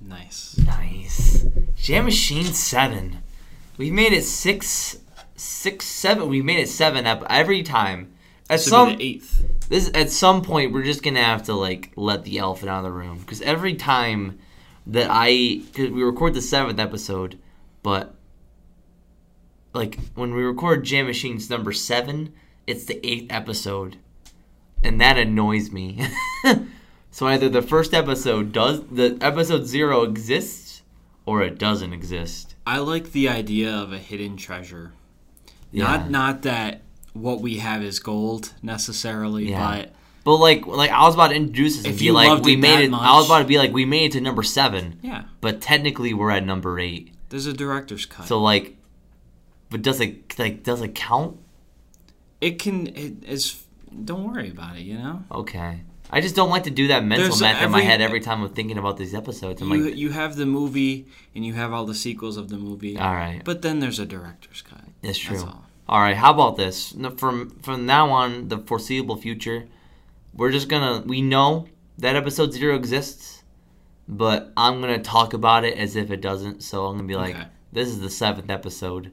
Nice. Jam Machine 7. We've made it seven. We've made it 7 up every time. At some eighth. At some point, we're just gonna have to like let the elephant out of the room, because every time that because we record the 7th episode, but like when we record Jam Machine's number 7, it's the 8th episode, and that annoys me. So either the first episode episode 0 exists, or it doesn't exist. I like the idea of a hidden treasure. Yeah. Not that what we have is gold necessarily, yeah. But like I was about to introduce this and be like, we made it. I was about to be like, we made it to number 7. Yeah. But technically, we're at number 8. There's a director's cut. So like, but does it count? It can. Don't worry about it. You know. Okay. I just don't like to do that mental math in my head every time I'm thinking about these episodes. You have the movie, and you have all the sequels of the movie. All right. But then there's a director's cut. That's true. That's all. All right, how about this? From now on, the foreseeable future, we're just going to... We know that episode 0 exists, but I'm going to talk about it as if it doesn't. So I'm going to be like, This is the 7th episode.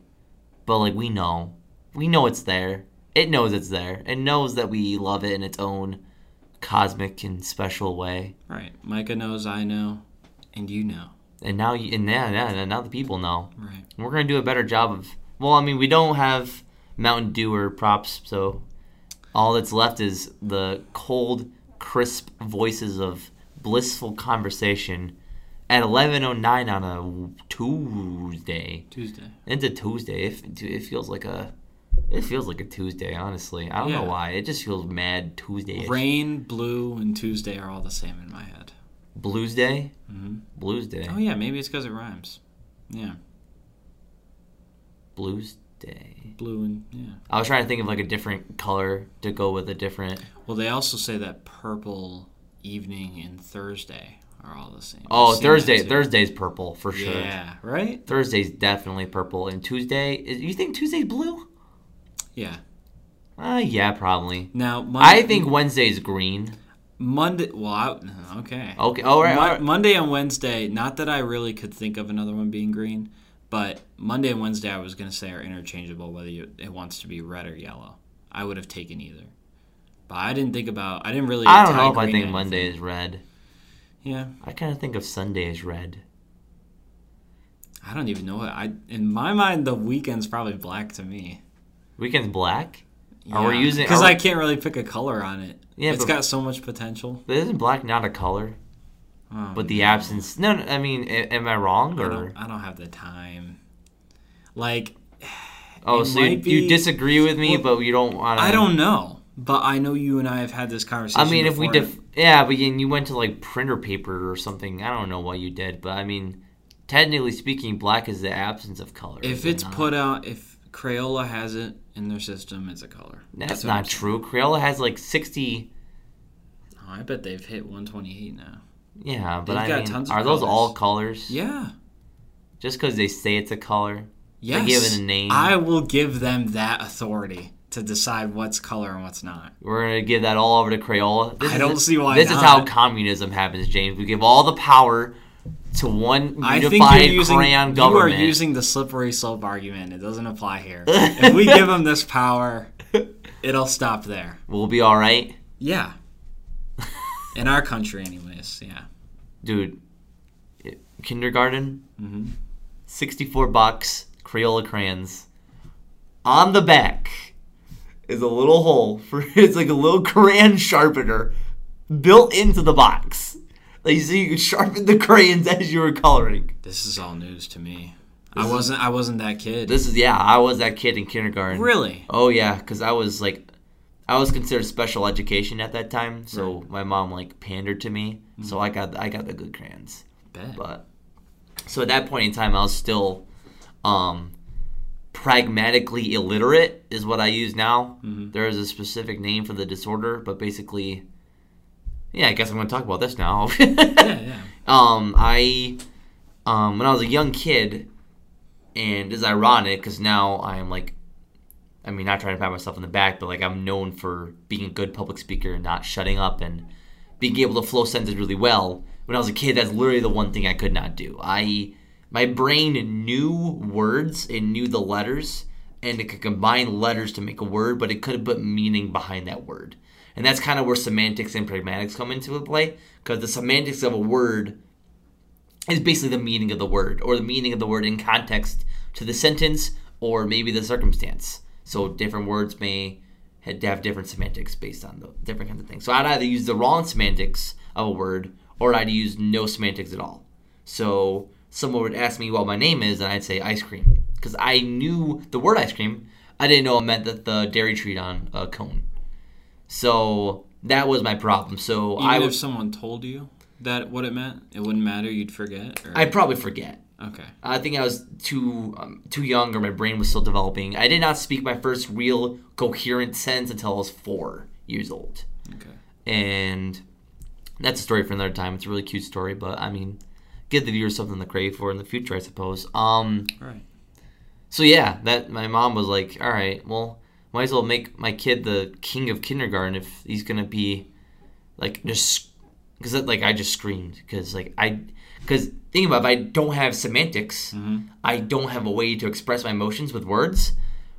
But, like, we know. We know it's there. It knows it's there. It knows that we love it in its own cosmic and special way. Right. Micah knows, I know, and you know. And now now the people know. Right. And we're going to do a better job of... Well, I mean, we don't have Mountain Dew or props, so all that's left is the cold, crisp voices of blissful conversation at 11:09 on a Tuesday. It's a Tuesday. It feels like a Tuesday, honestly. I don't know why. It just feels mad Tuesday-ish. Rain, blue, and Tuesday are all the same in my head. Blues Day? Mm-hmm. Blues Day. Oh, yeah, maybe it's because it rhymes. Yeah. Blues Day. Blue and, yeah. I was trying to think of, like, a different color to go with a different... Well, they also say that purple, evening, and Thursday are all the same. Oh, Thursday's purple, for sure. Yeah, right? Thursday's definitely purple, and Tuesday... You think Tuesday's blue? Yeah. Yeah, probably. Now, Monday, I think Wednesday's green. Monday... Well, okay. Okay, all right. Monday and Wednesday, not that I really could think of another one being green... But Monday and Wednesday, I was going to say, are interchangeable, whether it wants to be red or yellow. I would have taken either. But I didn't think about... I didn't really... I don't know if I think Monday is red. Yeah. I kind of think of Sunday as red. I don't even know. In my mind, the weekend's probably black to me. Weekend's black? Yeah. Are we using... Because I can't really pick a color on it. Yeah, it's got so much potential. But isn't black not a color? But the absence... No, I mean, am I wrong? Or I don't have the time. Like... Oh, so you disagree with me, but you don't want to... I don't know. But I know you and I have had this conversation before. Yeah, but you went to, like, printer paper or something. I don't know what you did. But, I mean, technically speaking, black is the absence of color. If it's put out... If Crayola has it in their system, it's a color. That's not true. Crayola has, like, 60... Oh, I bet they've hit 128 now. Yeah, but I mean, are those all colors? Yeah. Just because they say it's a color? Yes. They give it a name? I will give them that authority to decide what's color and what's not. We're going to give that all over to Crayola. I don't see why not. This is how communism happens, James. We give all the power to one unified crayon government. You are using the slippery slope argument. It doesn't apply here. If we give them this power, it'll stop there. We'll be all right? Yeah. In our country, anyways, yeah. Dude, kindergarten, $64, Crayola crayons. On the back is a little hole for it's like a little crayon sharpener built into the box. Like so, you could sharpen the crayons as you were coloring. This is all news to me. I wasn't that kid. I was that kid in kindergarten. Really? Oh yeah, because I was considered special education at that time, so my mom like pandered to me, so I got the good crayons. Bet. But so at that point in time, I was still pragmatically illiterate, is what I use now. Mm-hmm. There is a specific name for the disorder, but basically, yeah, I guess I'm going to talk about this now. Yeah. When I was a young kid, and it's ironic because now I'm like. I mean, not trying to pat myself on the back, but, like, I'm known for being a good public speaker and not shutting up and being able to flow sentences really well. when I was a kid, that's literally the one thing I could not do. My brain knew words, it knew the letters, and it could combine letters to make a word, but it couldn't put meaning behind that word. And that's kind of where semantics and pragmatics come into play, because the semantics of a word is basically the meaning of the word, or the meaning of the word in context to the sentence, or maybe the circumstance. So different words may have different semantics based on the different kinds of things. So I'd either use the wrong semantics of a word, or I'd use no semantics at all. So someone would ask me what my name is, and I'd say ice cream, because I knew the word ice cream. I didn't know it meant that the dairy treat on a cone. So that was my problem. So if someone told you that what it meant, it wouldn't matter. You'd forget. Or? I'd probably forget. Okay. I think I was too young, or my brain was still developing. I did not speak my first real coherent sentence until I was 4 years old. Okay. And that's a story for another time. It's a really cute story, but I mean, give the viewers something to crave for in the future, I suppose. All right. So yeah, that my mom was like, all right, well, might as well make my kid the king of kindergarten if he's gonna be like just because like I just screamed because think about it, if I don't have semantics, mm-hmm. I don't have a way to express my emotions with words,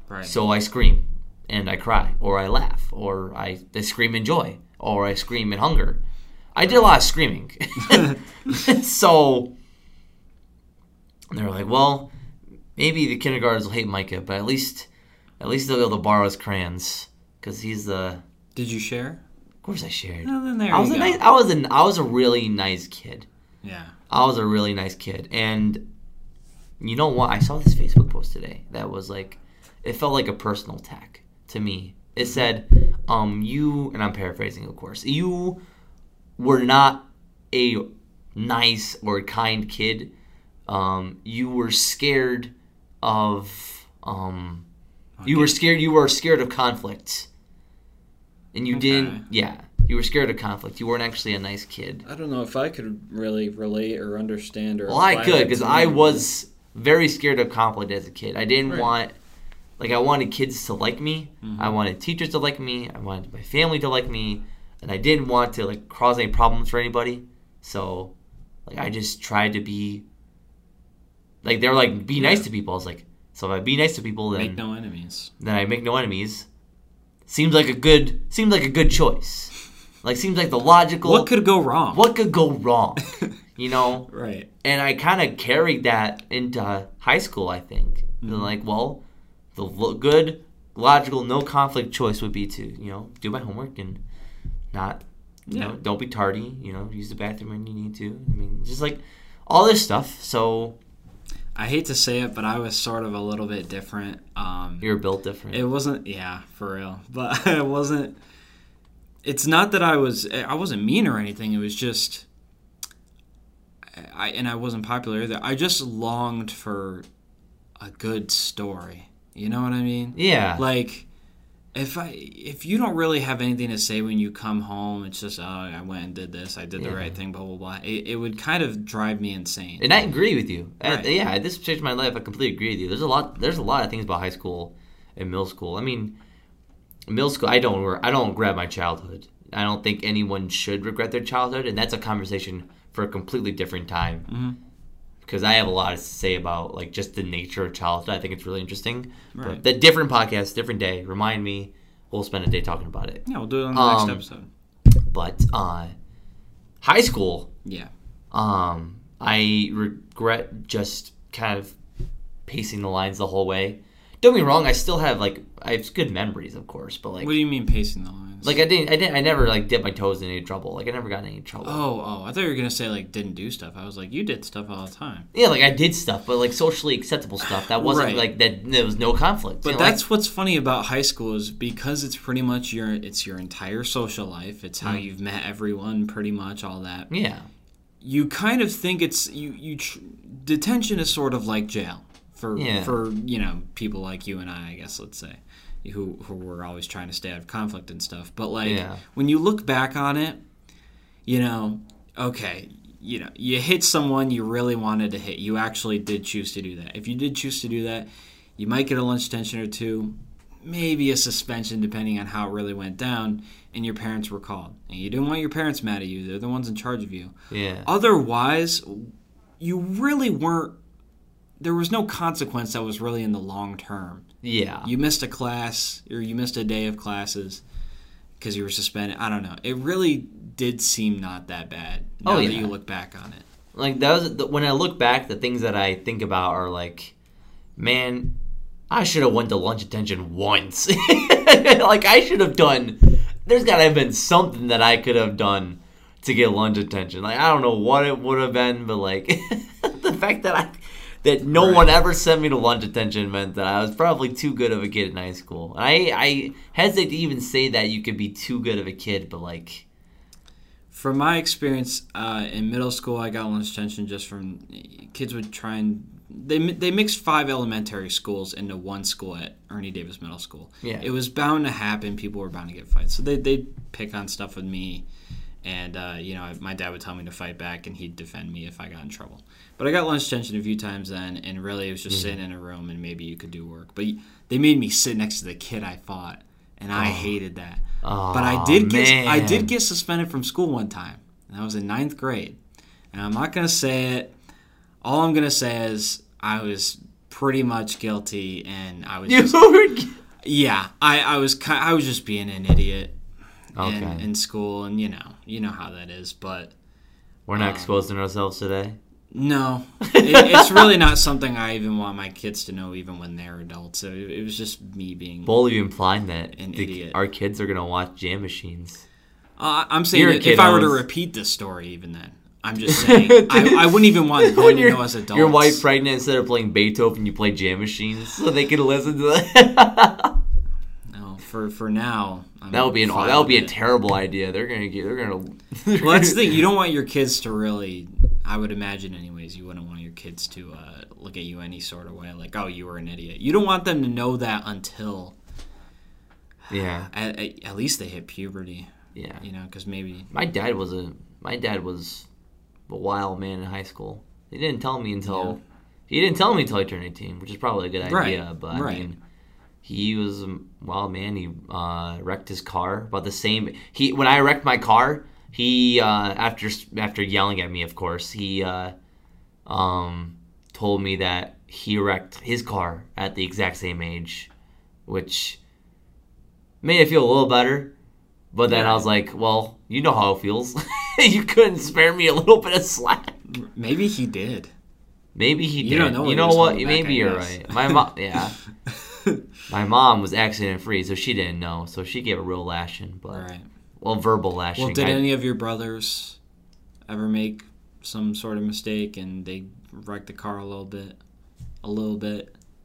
right. So I scream and I cry, or I laugh, or I scream in joy, or I scream in hunger. I did a lot of screaming. So they're like, well, maybe the kindergartners will hate Micah, but at least they'll be able to borrow his crayons because he's the. Did you share? Of course I shared. No, then there I was you a go. Nice. I was a really nice kid. Yeah. I was a really nice kid, and you know what? I saw this Facebook post today that was like, it felt like a personal attack to me. It said, you, and I'm paraphrasing, of course, you were not a nice or kind kid. You were scared of okay. you were scared of conflict. And you okay. didn't yeah. You were scared of conflict. You weren't actually a nice kid. I don't know if I could really relate or understand or. Well, I could, because I was very scared of conflict as a kid. I didn't right. want like I wanted kids to like me. Mm-hmm. I wanted teachers to like me. I wanted my family to like me. And I didn't want to like cause any problems for anybody, so like I just tried to be like they were like be nice to people. I was like, so if I be nice to people, then make no enemies. Then I make no enemies. Seems like a good choice. Like seems like the logical. What could go wrong? You know? Right. And I kind of carried that into high school. I think. Mm-hmm. Like, well, the good logical no conflict choice would be to do my homework and. Not, you know, don't be tardy. You know, use the bathroom when you need to. I mean, just like all this stuff. So, I hate to say it, but I was sort of a little bit different. You were built different. It wasn't, yeah, for real. But it wasn't. It's not that I wasn't mean or anything. It was just, I wasn't popular either. I just longed for a good story. You know what I mean? Yeah. Like. If you don't really have anything to say when you come home, it's just, oh, I went and did this, I did the right thing, blah, blah, blah. It would kind of drive me insane. And I agree with you. Right. At this stage of my life, I completely agree with you. There's a lot of things about high school and middle school. I mean, middle school, I don't regret my childhood. I don't think anyone should regret their childhood, and that's a conversation for a completely different time. Mm-hmm. Because I have a lot to say about like just the nature of childhood. I think it's really interesting. Right. But the different podcast, different day. Remind me. We'll spend a day talking about it. Yeah, we'll do it on the next episode. But high school. Yeah. I regret just kind of pacing the lines the whole way. Don't get me wrong. I still have good memories, of course. But like, what do you mean pacing the lines? Like I never like dipped my toes in any trouble. Like I never got in any trouble. Oh, I thought you were gonna say like didn't do stuff. I was like, you did stuff all the time. Yeah, like I did stuff, but like socially acceptable stuff that wasn't right. Like that. There was no conflict. But you know, that's like, what's funny about high school is because it's pretty much your entire social life. It's how you've met everyone, pretty much all that. Yeah. You kind of think it's detention is sort of like jail. For people like you and I guess, let's say, who were always trying to stay out of conflict and stuff. But, like, when you look back on it, you hit someone you really wanted to hit. You actually did choose to do that. If you did choose to do that, you might get a lunch detention or two. maybe a suspension depending on how it really went down, and your parents were called. And you didn't want your parents mad at you. They're the ones in charge of you. Yeah. Otherwise, you really weren't – there was no consequence that was really in the long term. Yeah. You missed a class or you missed a day of classes because you were suspended. I don't know. It really did seem not that bad now that you look back on it. Like, that was when I look back, the things that I think about are like, man, I should have went to lunch attention once. Like, I should have done. There's got to have been something that I could have done to get lunch attention. Like, I don't know what it would have been, but like the fact that no one ever sent me to lunch attention meant that I was probably too good of a kid in high school. And I hesitate to even say that you could be too good of a kid, but like. From my experience in middle school, I got lunch attention just from kids would try and they mixed 5 elementary schools into one school at Ernie Davis Middle School. Yeah, it was bound to happen. People were bound to get fights, so they pick on stuff with me, and my dad would tell me to fight back, and he'd defend me if I got in trouble. But I got lunch attention a few times then, and really it was just sitting in a room and maybe you could do work. But they made me sit next to the kid I fought. And I hated that. Oh, but I did get suspended from school one time. And I was in 9th grade. And I'm not going to say it. All I'm going to say is I was pretty much guilty. And I was I was just being an idiot in school. And you know how that is. But we're not exposing ourselves today? No. It's really not something I even want my kids to know even when they're adults. So it was just me being... Bold of you implying that idiot. Our kids are going to watch Jam Machines. I'm saying if I were to repeat this story even then, I'm just saying I wouldn't even want them to know as adults. Your wife pregnant, instead of playing Beethoven, you play Jam Machines so they could listen to that. No, for now... That would be a terrible idea. Well, that's the thing. You don't want your kids to really... I would imagine anyways you wouldn't want your kids to look at you any sort of way like, oh, you were an idiot. You don't want them to know that until at least they hit puberty. Yeah. You know, cuz maybe my dad was a wild man in high school. He didn't tell me until I turned 18, which is probably a good idea, but I mean he was a wild man. He wrecked his car about the same when I wrecked my car. He, after yelling at me, of course, he told me that he wrecked his car at the exact same age, which made it feel a little better. But then I was like, well, you know how it feels. You couldn't spare me a little bit of slack. Maybe he did. You don't know. You know what? Maybe you're right. My mom, my mom was accident free, so she didn't know. So she gave a real lashing, but. All right. Well, verbal lashing. Well, did any of your brothers ever make some sort of mistake and they wrecked the car a little bit?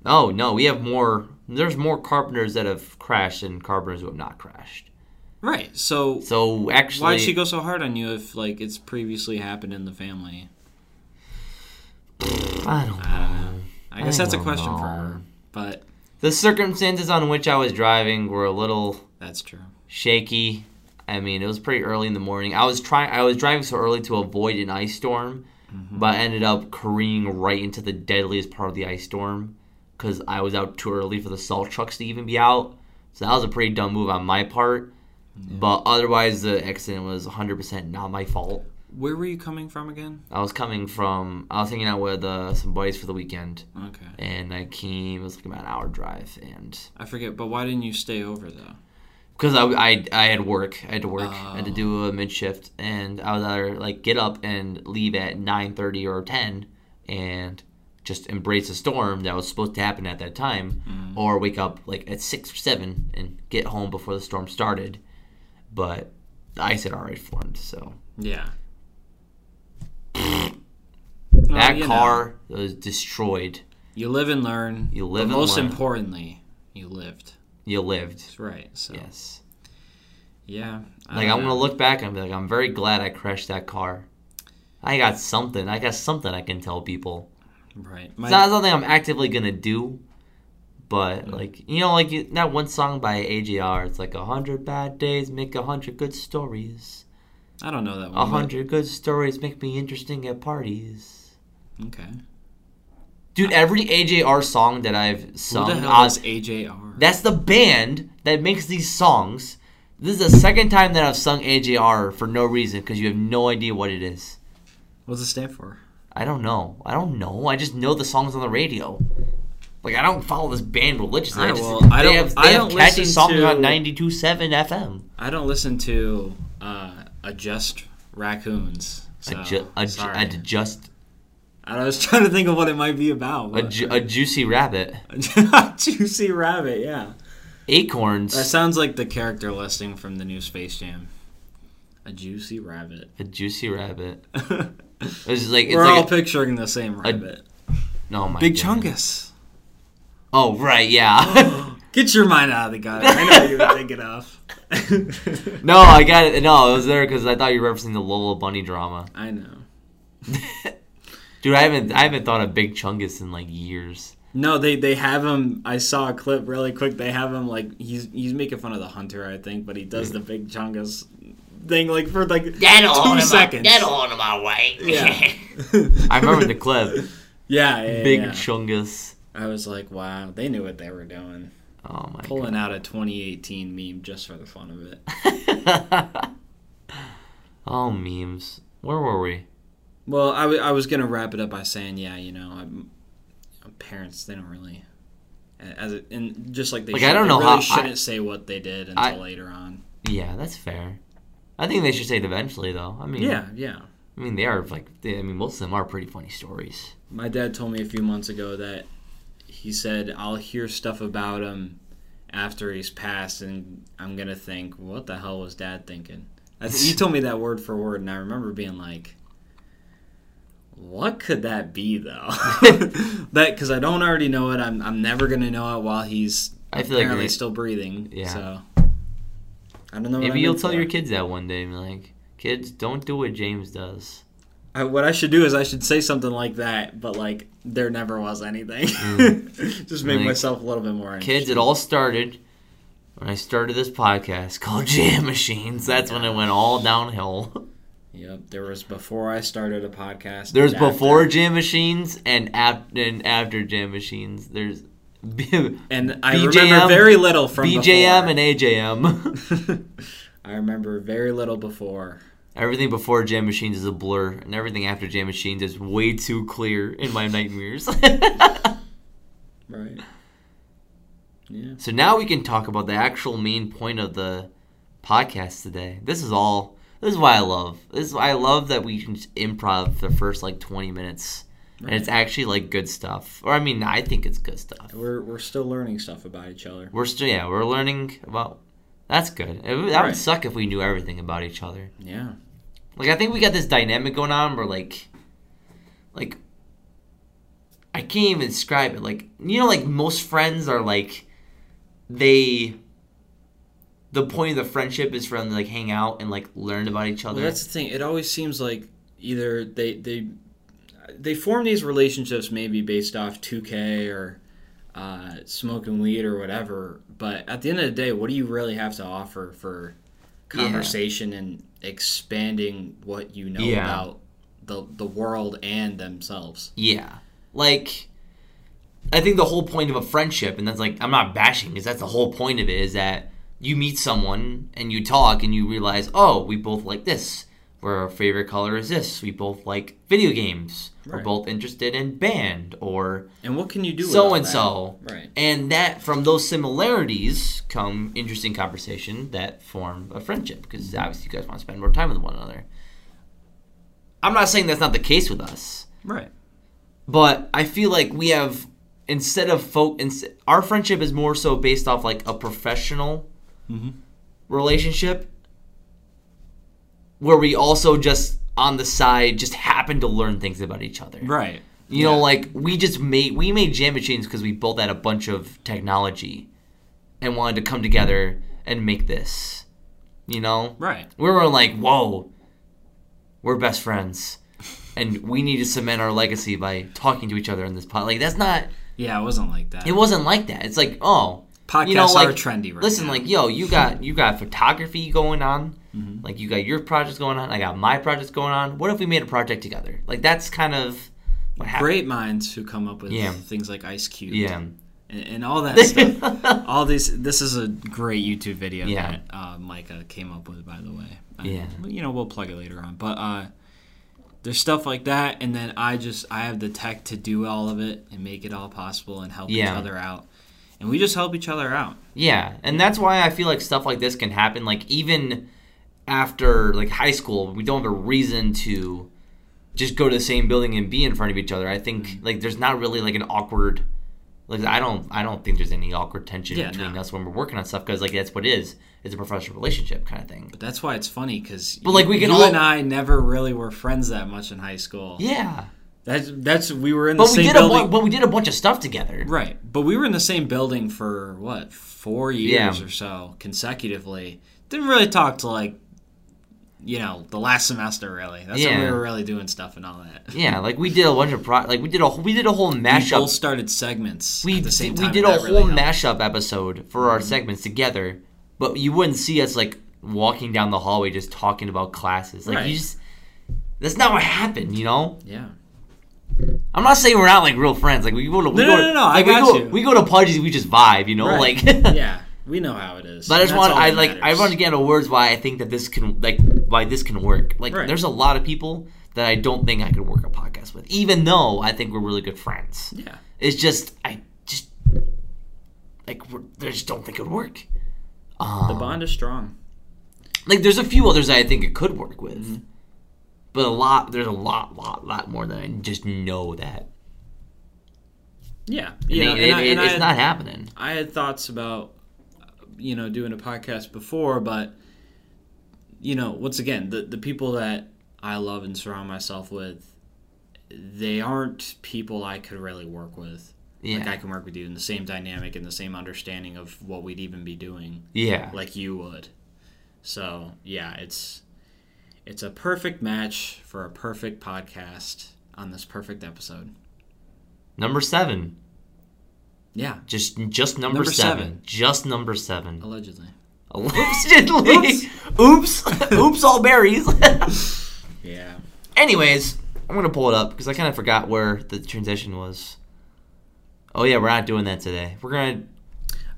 Oh, no. We have more. There's more carpenters that have crashed than carpenters who have not crashed. Right. So actually, why did she go so hard on you if like it's previously happened in the family? I don't know. I guess that's a question for her. But the circumstances on which I was driving were a little. That's true. Shaky. I mean, it was pretty early in the morning. I was driving so early to avoid an ice storm, but I ended up careening right into the deadliest part of the ice storm because I was out too early for the salt trucks to even be out. So that was a pretty dumb move on my part. Yeah. But otherwise, the accident was 100% not my fault. Where were you coming from again? I was hanging out with some buddies for the weekend. Okay. And it was like about an hour drive. I forget, but why didn't you stay over, though? Because I had work. I had to do a mid-shift. And I was either, get up and leave at 9:30 or 10 and just embrace the storm that was supposed to happen at that time. Mm. Or wake up, at 6 or 7 and get home before the storm started. But the ice had already formed, so. Yeah. That car was destroyed. You live and learn. Most importantly, you lived. You lived. That's right. So. Yes. Yeah. I'm going to look back and be like, I'm very glad I crashed that car. I got something. I got something I can tell people. Right. It's not something I'm actively going to do, but, that one song by AJR, it's like, 100 bad days make 100 good stories. I don't know that one. 100 good stories make me interesting at parties. Okay. Dude, every AJR song that I've sung. What the hell is AJR? That's the band that makes these songs. This is the second time that I've sung AJR for no reason because you have no idea what it is. What does it stand for? I don't know. I just know the songs on the radio. Like, I don't follow this band religiously. They have catchy songs on 92.7 FM. I don't listen to Adjust Raccoons. Adjust. I was trying to think of what it might be about. A juicy rabbit. Juicy rabbit, yeah. Acorns. That sounds like the character listing from the new Space Jam. A juicy rabbit. A juicy rabbit. We're all picturing the same rabbit. Big Chungus. Oh, right, yeah. Get your mind out of the gutter. I know you were thinking of. No, I got it. No, it was there because I thought you were referencing the Lola Bunny drama. I know. Dude, I haven't thought of Big Chungus in, like, years. No, they have him. I saw a clip really quick. They have him, like, he's making fun of the hunter, I think, but he does the Big Chungus thing, like, for, like, get 2 seconds. Get on my way. Yeah. I remember the clip. Yeah. Big Chungus. I was like, wow, they knew what they were doing. Oh my god. Pulling out a 2018 meme just for the fun of it. Oh, memes. Where were we? Well, I was going to wrap it up by saying, parents, they don't really... They shouldn't say what they did until later on. Yeah, that's fair. I think they should say it eventually, though. I mean... Yeah. I mean, most of them are pretty funny stories. My dad told me a few months ago that he said, I'll hear stuff about him after he's passed, and I'm going to think, what the hell was Dad thinking? He told me that word for word, and I remember being like, what could that be, though? Because I don't already know it. I'm never going to know it while he's apparently still breathing. Yeah. So I don't know. Maybe you'll tell your kids that one day, like... Kids, don't do what James does. What I should do is I should say something like that, but, like, there never was anything. Just make myself a little bit more interesting. Kids, it all started when I started this podcast called Jam Machines. That's when it went all downhill. Yep, there was before I started a podcast. There's before Jam Machines and after Jam Machines. There's I remember very little from BJM before. And AJM. I remember very little before. Everything before Jam Machines is a blur, and everything after Jam Machines is way too clear in my nightmares. Right. Yeah. So now we can talk about the actual main point of the podcast today. This is why I love. This is why I love that we can just improv for the first, 20 minutes. Right. And it's actually, good stuff. Or, I think it's good stuff. We're still learning stuff about each other. We're learning about... That's good. That would suck if we knew everything about each other. Yeah. I think we got this dynamic going on where, I can't even describe it. Most friends are, the point of the friendship is for them to, hang out and, learn about each other. Well, that's the thing. It always seems like either they form these relationships maybe based off 2K or... smoking weed or whatever, but at the end of the day, what do you really have to offer for conversation and expanding what you know about the world and themselves? Yeah. I think the whole point of a friendship, and that's I'm not bashing because that's the whole point of it, is that you meet someone and you talk and you realize, oh, we both like this. Our favorite color is this. We both like video games. Right. We're both interested in band and what can you do so and so. Right. And that from those similarities come interesting conversation that form a friendship because obviously you guys want to spend more time with one another. I'm not saying that's not the case with us. Right. But I feel like we have our friendship is more so based off a professional relationship. Where we also just, on the side, just happen to learn things about each other. Right. We made Jam Machines because we both had a bunch of technology and wanted to come together and make this, Right. We were whoa, we're best friends, and we need to cement our legacy by talking to each other in this pod. That's not... Yeah, it wasn't like that. It wasn't like that. It's oh... Podcasts are trendy right now. You got photography going on. Mm-hmm. You got your projects going on. I got my projects going on. What if we made a project together? That's kind of what happened. Great minds who come up with things like Ice Cube. Yeah. and all that stuff. This is a great YouTube video that Micah came up with, by the way. We'll plug it later on. But there's stuff like that, and then I have the tech to do all of it and make it all possible and help each other out. And we just help each other out. Yeah, and that's why I feel like stuff like this can happen. Like, even after, like, high school, we don't have a reason to just go to the same building and be in front of each other. I think, like, there's not really, like, an awkward... Like, I don't think there's any awkward tension between us when we're working on stuff, because, like, that's what it is. It's a professional relationship kind of thing. But that's why it's funny, because and I never really were friends that much in high school. Yeah. We were in the same building. But we did a bunch of stuff together. Right. But we were in the same building for, 4 years or so consecutively. Didn't really talk till, the last semester, really. That's when we were really doing stuff and all that. Yeah, like, we did a bunch of we did a whole mashup. We both started segments at the same time. We did a whole mashup episode for our segments together, but you wouldn't see us, like, walking down the hallway just talking about classes. Like, that's not what happened, you know? Yeah. I'm not saying we're not, like, real friends. Like, we go to parties and we just vibe, you know? Right. Like, yeah. We know how it is. But I want to get into words why I think that this can work. Like, there's a lot of people that I don't think I could work a podcast with, even though I think we're really good friends. Yeah. It's just, I just don't think it would work. The bond is strong. Like, there's a few others that I think it could work with. Mm-hmm. But there's a lot more than I just know that. Yeah. It's not happening. I had thoughts about, doing a podcast before, but, once again, the people that I love and surround myself with, they aren't people I could really work with. Yeah. Like, I can work with you in the same dynamic and the same understanding of what we'd even be doing. Yeah. Like you would. So, yeah, it's a perfect match for a perfect podcast on this perfect episode. Number 7. Yeah. Just number seven. Just number 7. Allegedly. Allegedly. Oops. Oops, all berries. Yeah. Anyways, I'm going to pull it up because I kind of forgot where the transition was. Oh, yeah, we're not doing that today. We're going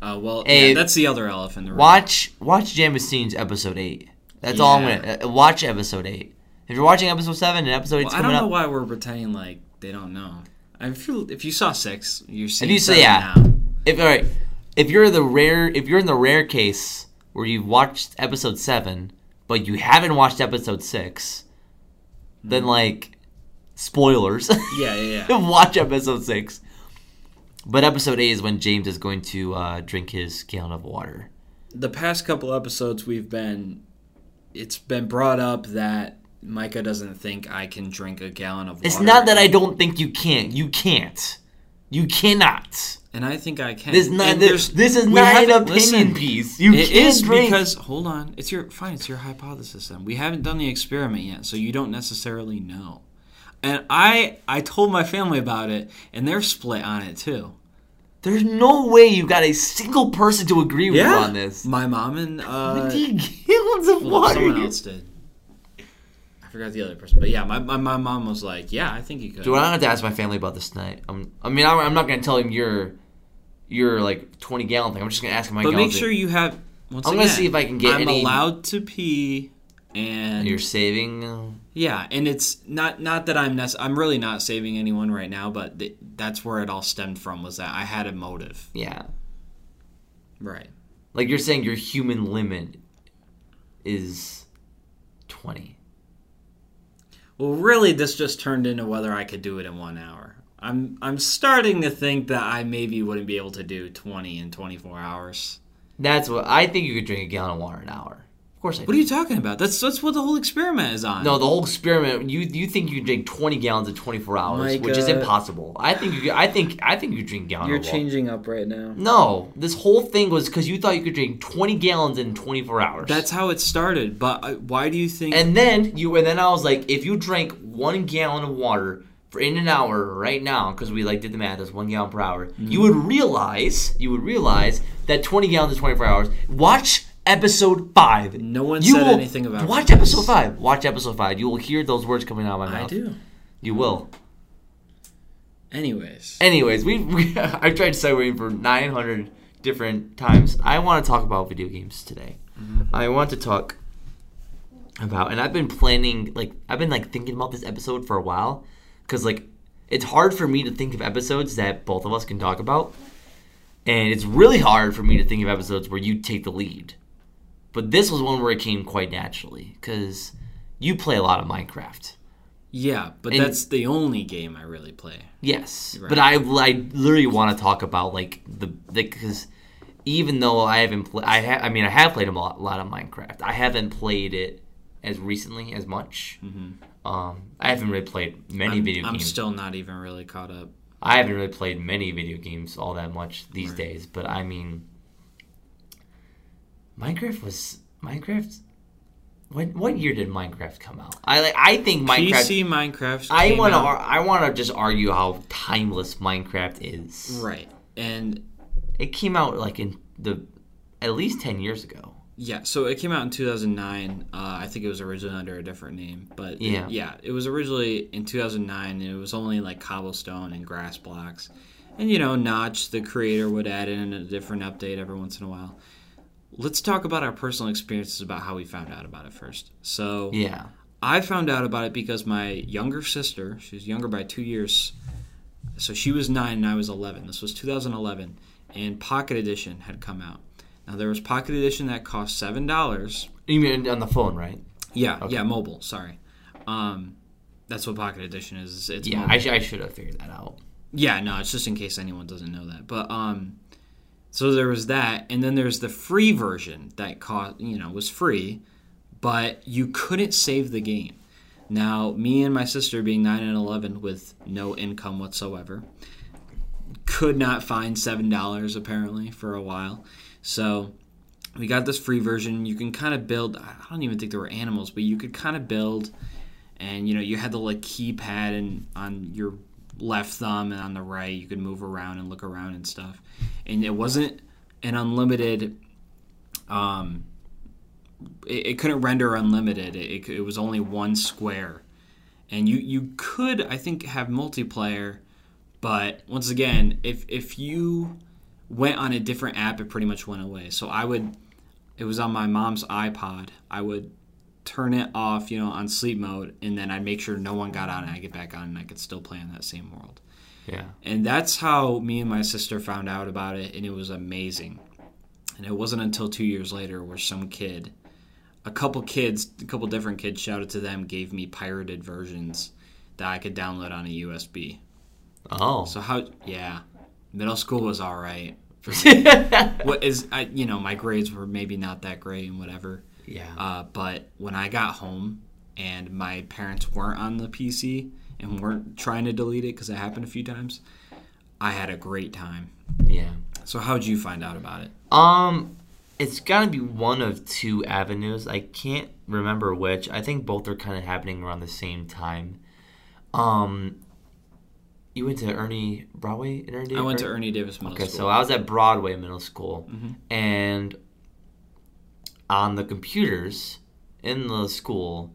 to... that's the other elephant in the room. Watch Jam Machine's episode 8. That's all I'm going to... watch episode 8. If you're watching episode 7 and episode 8's coming up... I don't know why we're pretending like they don't know. I feel if you saw 6, you're seeing 7 now. If you're in the rare case where you've watched episode 7, but you haven't watched episode 6, then, like, spoilers. Yeah. Watch episode 6. But episode 8 is when James is going to drink his gallon of water. The past couple episodes it's been brought up that Micah doesn't think I can drink a gallon of water. It's not that I don't think you can. You can't. You cannot. And I think I can. This is not an opinion piece. It is because, hold on, it's your hypothesis then. We haven't done the experiment yet, so you don't necessarily know. And I told my family about it, and they're split on it too. There's no way you got a single person to agree with you on this. My mom and... 20 gallons of water. Someone else did. I forgot the other person. But yeah, my mom was like, yeah, I think you could. Dude, I don't have to ask my family about this tonight. I'm not going to tell him your like, 20-gallon thing. I'm just going to ask him my gallon thing. But make sure you have... I'm going to see if I can get I'm allowed to pee... And you're saving... yeah, and it's not that I'm really not saving anyone right now, but that's where it all stemmed from, was that I had a motive. Yeah. Right. Like, you're saying your human limit is 20. Well, really, this just turned into whether I could do it in 1 hour. I'm starting to think that I maybe wouldn't be able to do 20 in 24 hours. That's what... I think you could drink a gallon of water an hour. Of course I do. What are you talking about? That's what the whole experiment is on. No, the whole experiment. You think you can drink 20 gallons in 24 hours, Micah, which is impossible. I think you drink gallons. You're changing up right now. No, this whole thing was because you thought you could drink 20 gallons in 24 hours. That's how it started. But why do you think? And then I was like, if you drank 1 gallon of water for in an hour right now, because we did the math, that's 1 gallon per hour. Mm-hmm. You would realize that 20 gallons in 24 hours. Watch. Episode 5. No one said anything about it. Watch episode 5. Watch episode 5. You will hear those words coming out of my mouth. I do. You will. Anyways, I've tried segueing for 900 different times. I want to talk about video games today. Mm-hmm. I want to talk about, and I've been planning, like, I've been, like, thinking about this episode for a while. Because, like, it's hard for me to think of episodes that both of us can talk about. And it's really hard for me to think of episodes where you take the lead. But this was one where it came quite naturally. Because you play a lot of Minecraft. Yeah, but that's the only game I really play. Yes, right. But I literally want to talk about, like, because even though I haven't played, I have played a lot of Minecraft. I haven't played it as recently as much. Mm-hmm. I haven't really played many video games. I'm still not even really caught up. I haven't really played many video games all that much these days. But I mean, Minecraft. What year did Minecraft come out? I think PC Minecraft. I want to just argue how timeless Minecraft is. Right, and it came out like at least 10 years ago. Yeah, so it came out in 2009. I think it was originally under a different name, but it was originally in 2009. It was only like cobblestone and grass blocks, and Notch, the creator, would add in a different update every once in a while. Let's talk about our personal experiences about how we found out about it first. So yeah, I found out about it because my younger sister, she was younger by 2 years, so she was 9 and I was 11. This was 2011, and Pocket Edition had come out. Now, there was Pocket Edition that cost $7. You mean on the phone, right? Yeah, okay. Yeah, mobile, sorry. That's what Pocket Edition is. It's mobile. I should have figured that out. Yeah, no, it's just in case anyone doesn't know that. But, so there was that, and then there's the free version that was free, but you couldn't save the game. Now, me and my sister, being 9 and 11 with no income whatsoever, could not find $7 apparently for a while. So we got this free version. You can kind of build, I don't even think there were animals, but you could kind of build, and you had the like keypad and on your left thumb, and on the right you could move around and look around and stuff, and it wasn't an unlimited it couldn't render unlimited. It was only one square, and you could, I think, have multiplayer, but once again, if you went on a different app, it pretty much went away. So it was on my mom's iPod. I would turn it off, on sleep mode, and then I'd make sure no one got on, and I'd get back on, and I could still play in that same world. Yeah. And that's how me and my sister found out about it, and it was amazing. And it wasn't until 2 years later where a couple different kids, shouted to them, gave me pirated versions that I could download on a USB. Oh. So middle school was all right for me. My grades were maybe not that great and whatever. Yeah. But when I got home and my parents weren't on the PC and weren't trying to delete it, because it happened a few times, I had a great time. Yeah. So how'd you find out about it? It's got to be one of two avenues. I can't remember which. I think both are kind of happening around the same time. You went to I went to Ernie Davis Middle School. Okay, so I was at Broadway Middle School. Mm-hmm. And on the computers in the school,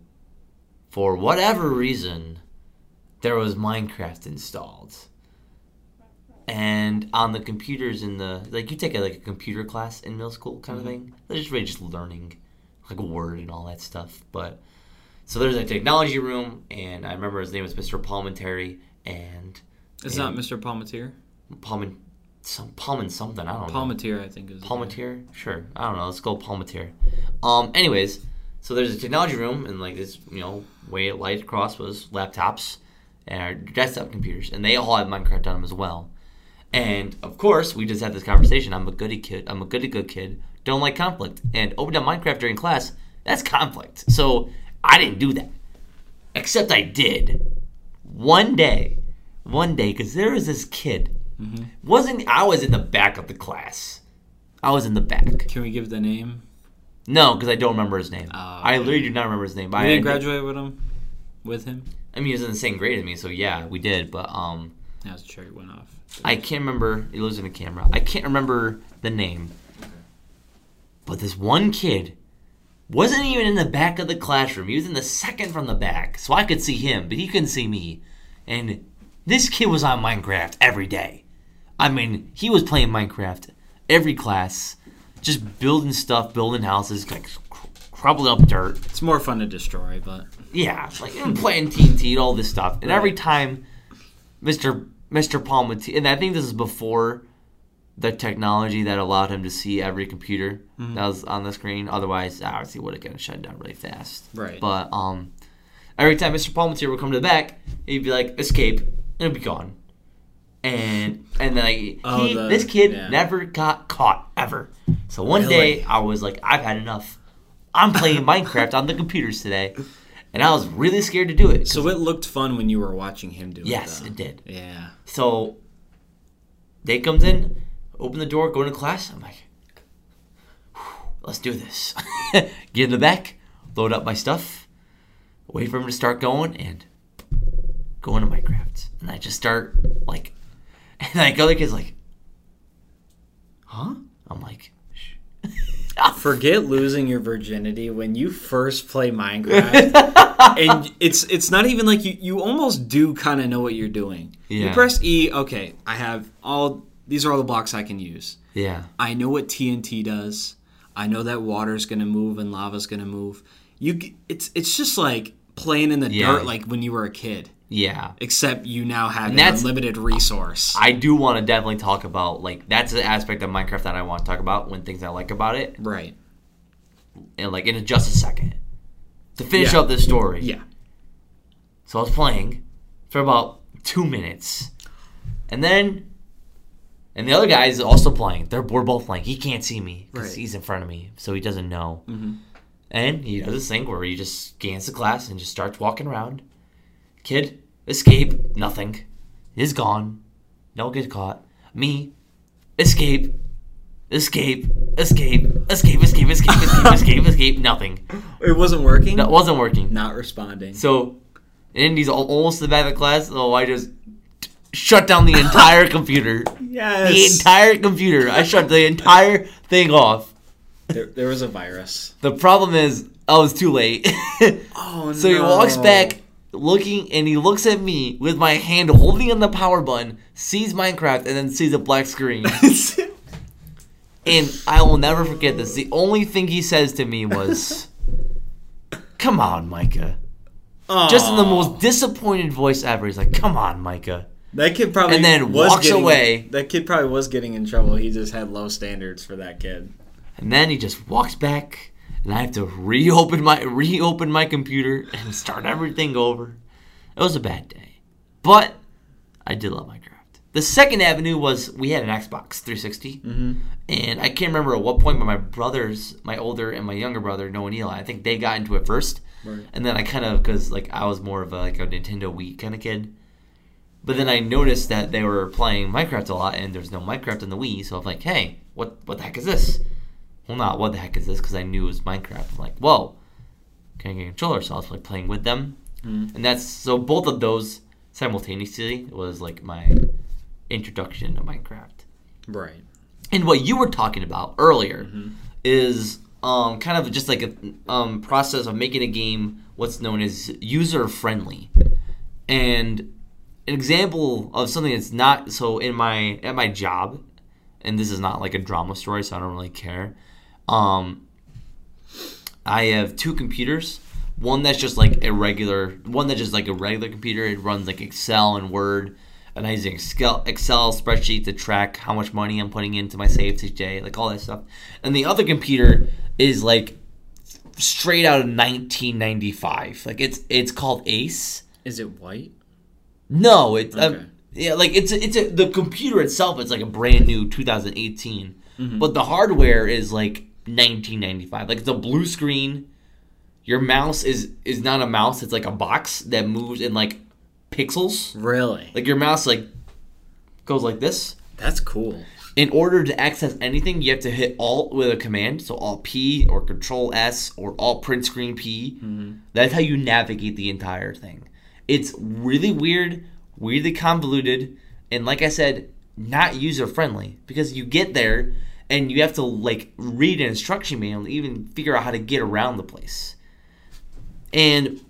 for whatever reason, there was Minecraft installed. And on the computers in the, like, you take a computer class in middle school kind mm-hmm. of thing. They're just really just learning, like, Word and all that stuff. But so there's a technology room, and I remember his name was Mr. Palmateer, and it's not Mr. Palmateer. Palmateer, I don't know. Palmateer, I think. Palmateer? Sure. I don't know. Let's go Palmateer. Anyways, so there's a technology room, and like this, way it light across was laptops and our desktop computers, and they all had Minecraft on them as well. And of course, we just had this conversation. I'm a goody-good kid. Don't like conflict. And opened up Minecraft during class, that's conflict. So I didn't do that. Except I did. One day, because there was this kid. Mm-hmm. I was in the back of the class. I was in the back. Can we give the name? No, because I don't remember his name. I literally do not remember his name. You didn't graduate with him? I mean, he was in the same grade as me, so yeah, we did. But that was the cherry went off. I can't remember. He lives in the camera. I can't remember the name. Okay. But this one kid wasn't even in the back of the classroom. He was in the second from the back, so I could see him, but he couldn't see me. And This kid was on Minecraft every day. I mean, he was playing Minecraft every class, just building stuff, building houses, like crumbling up dirt. It's more fun to destroy, but yeah, like playing TNT and all this stuff. And every time, Mr. Palmateer, and I think this is before the technology that allowed him to see every computer that was on the screen. Otherwise, obviously, would have gotten shut down really fast. Right. But every time Mr. Palmateer would come to the back, he'd be like, "Escape," and it'd be gone. And then this kid never got caught ever. So one day I was like, I've had enough. I'm playing Minecraft on the computers today. And I was really scared to do it. So it looked fun when you were watching him do it. Yes, it did. Yeah. So Dave comes in, open the door, go into class. I'm like, let's do this. Get in the back, load up my stuff, wait for him to start going, and go into Minecraft. And I just start, like, and like other kids like, huh? I'm like, forget losing your virginity when you first play Minecraft. And it's not even like you almost do kind of know what you're doing. Yeah. You press E, okay, I have these are all the blocks I can use. Yeah. I know what TNT does. I know that water's going to move and lava's going to move. It's just like playing in the dirt like when you were a kid. Yeah. Except you now have an unlimited resource. I do want to definitely talk about, like, that's the aspect of Minecraft that I want to talk about, when things I like about it. Right. And, like, in just a second. To finish up this story. Yeah. So I was playing for about 2 minutes. And then, and the other guy is also playing. We're both playing. He can't see me because he's in front of me, so he doesn't know. Mm-hmm. And he does this thing where he just scans the class and just starts walking around. Kid, escape, nothing. Is gone. Don't get caught. Me, escape, nothing. It wasn't working? No, it wasn't working. Not responding. So, and he's almost to the back of the class, so I just shut down the entire computer. Yes. The entire computer. I shut the entire thing off. There was a virus. The problem is, I was too late. Oh, no. So he walks back. He looks at me with my hand holding on the power button, sees Minecraft, and then sees a black screen. And I will never forget this. The only thing he says to me was, "Come on, Micah." Aww. Just in the most disappointed voice ever. He's like, "Come on, Micah." That kid probably walks away. That kid probably was getting in trouble. He just had low standards for that kid. And then he just walks back. And I have to reopen my computer and start everything over. It was a bad day. But I did love Minecraft. The second avenue was we had an Xbox 360. Mm-hmm. And I can't remember at what point, but my brothers, my older and my younger brother, Noah and Eli, I think they got into it first. Right. And then I kind of, because like, I was more of a Nintendo Wii kind of kid. But then I noticed that they were playing Minecraft a lot, and there's no Minecraft on the Wii. So I'm like, hey, what the heck is this? Well, not what the heck is this, because I knew it was Minecraft. I'm like, whoa, can I get a controller? So I was like playing with them. Mm. And so both of those simultaneously was like my introduction to Minecraft. Right. And what you were talking about earlier is kind of just like a process of making a game what's known as user-friendly. And an example of something that's not, so at my job, and this is not like a drama story, so I don't really care. I have two computers. One that's just like a regular computer. It runs like Excel and Word, and I use an Excel spreadsheet to track how much money I'm putting into my saves each day, like all that stuff. And the other computer is like straight out of 1995. Like it's called Ace. Is it white? No, it's okay. Yeah, like it's the computer itself is like a brand new 2018. But the hardware is like 1995. Like it's a blue screen. Your mouse is not a mouse, it's like a box that moves in like pixels. Really? Like your mouse like goes like this. That's cool. In order to access anything, you have to hit Alt with a command, so Alt P or Control S or Alt Print Screen P. That's how you navigate the entire thing. It's really weirdly convoluted, and like I said, not user-friendly, because you get there and you have to like read an instruction manual to even figure out how to get around the place. And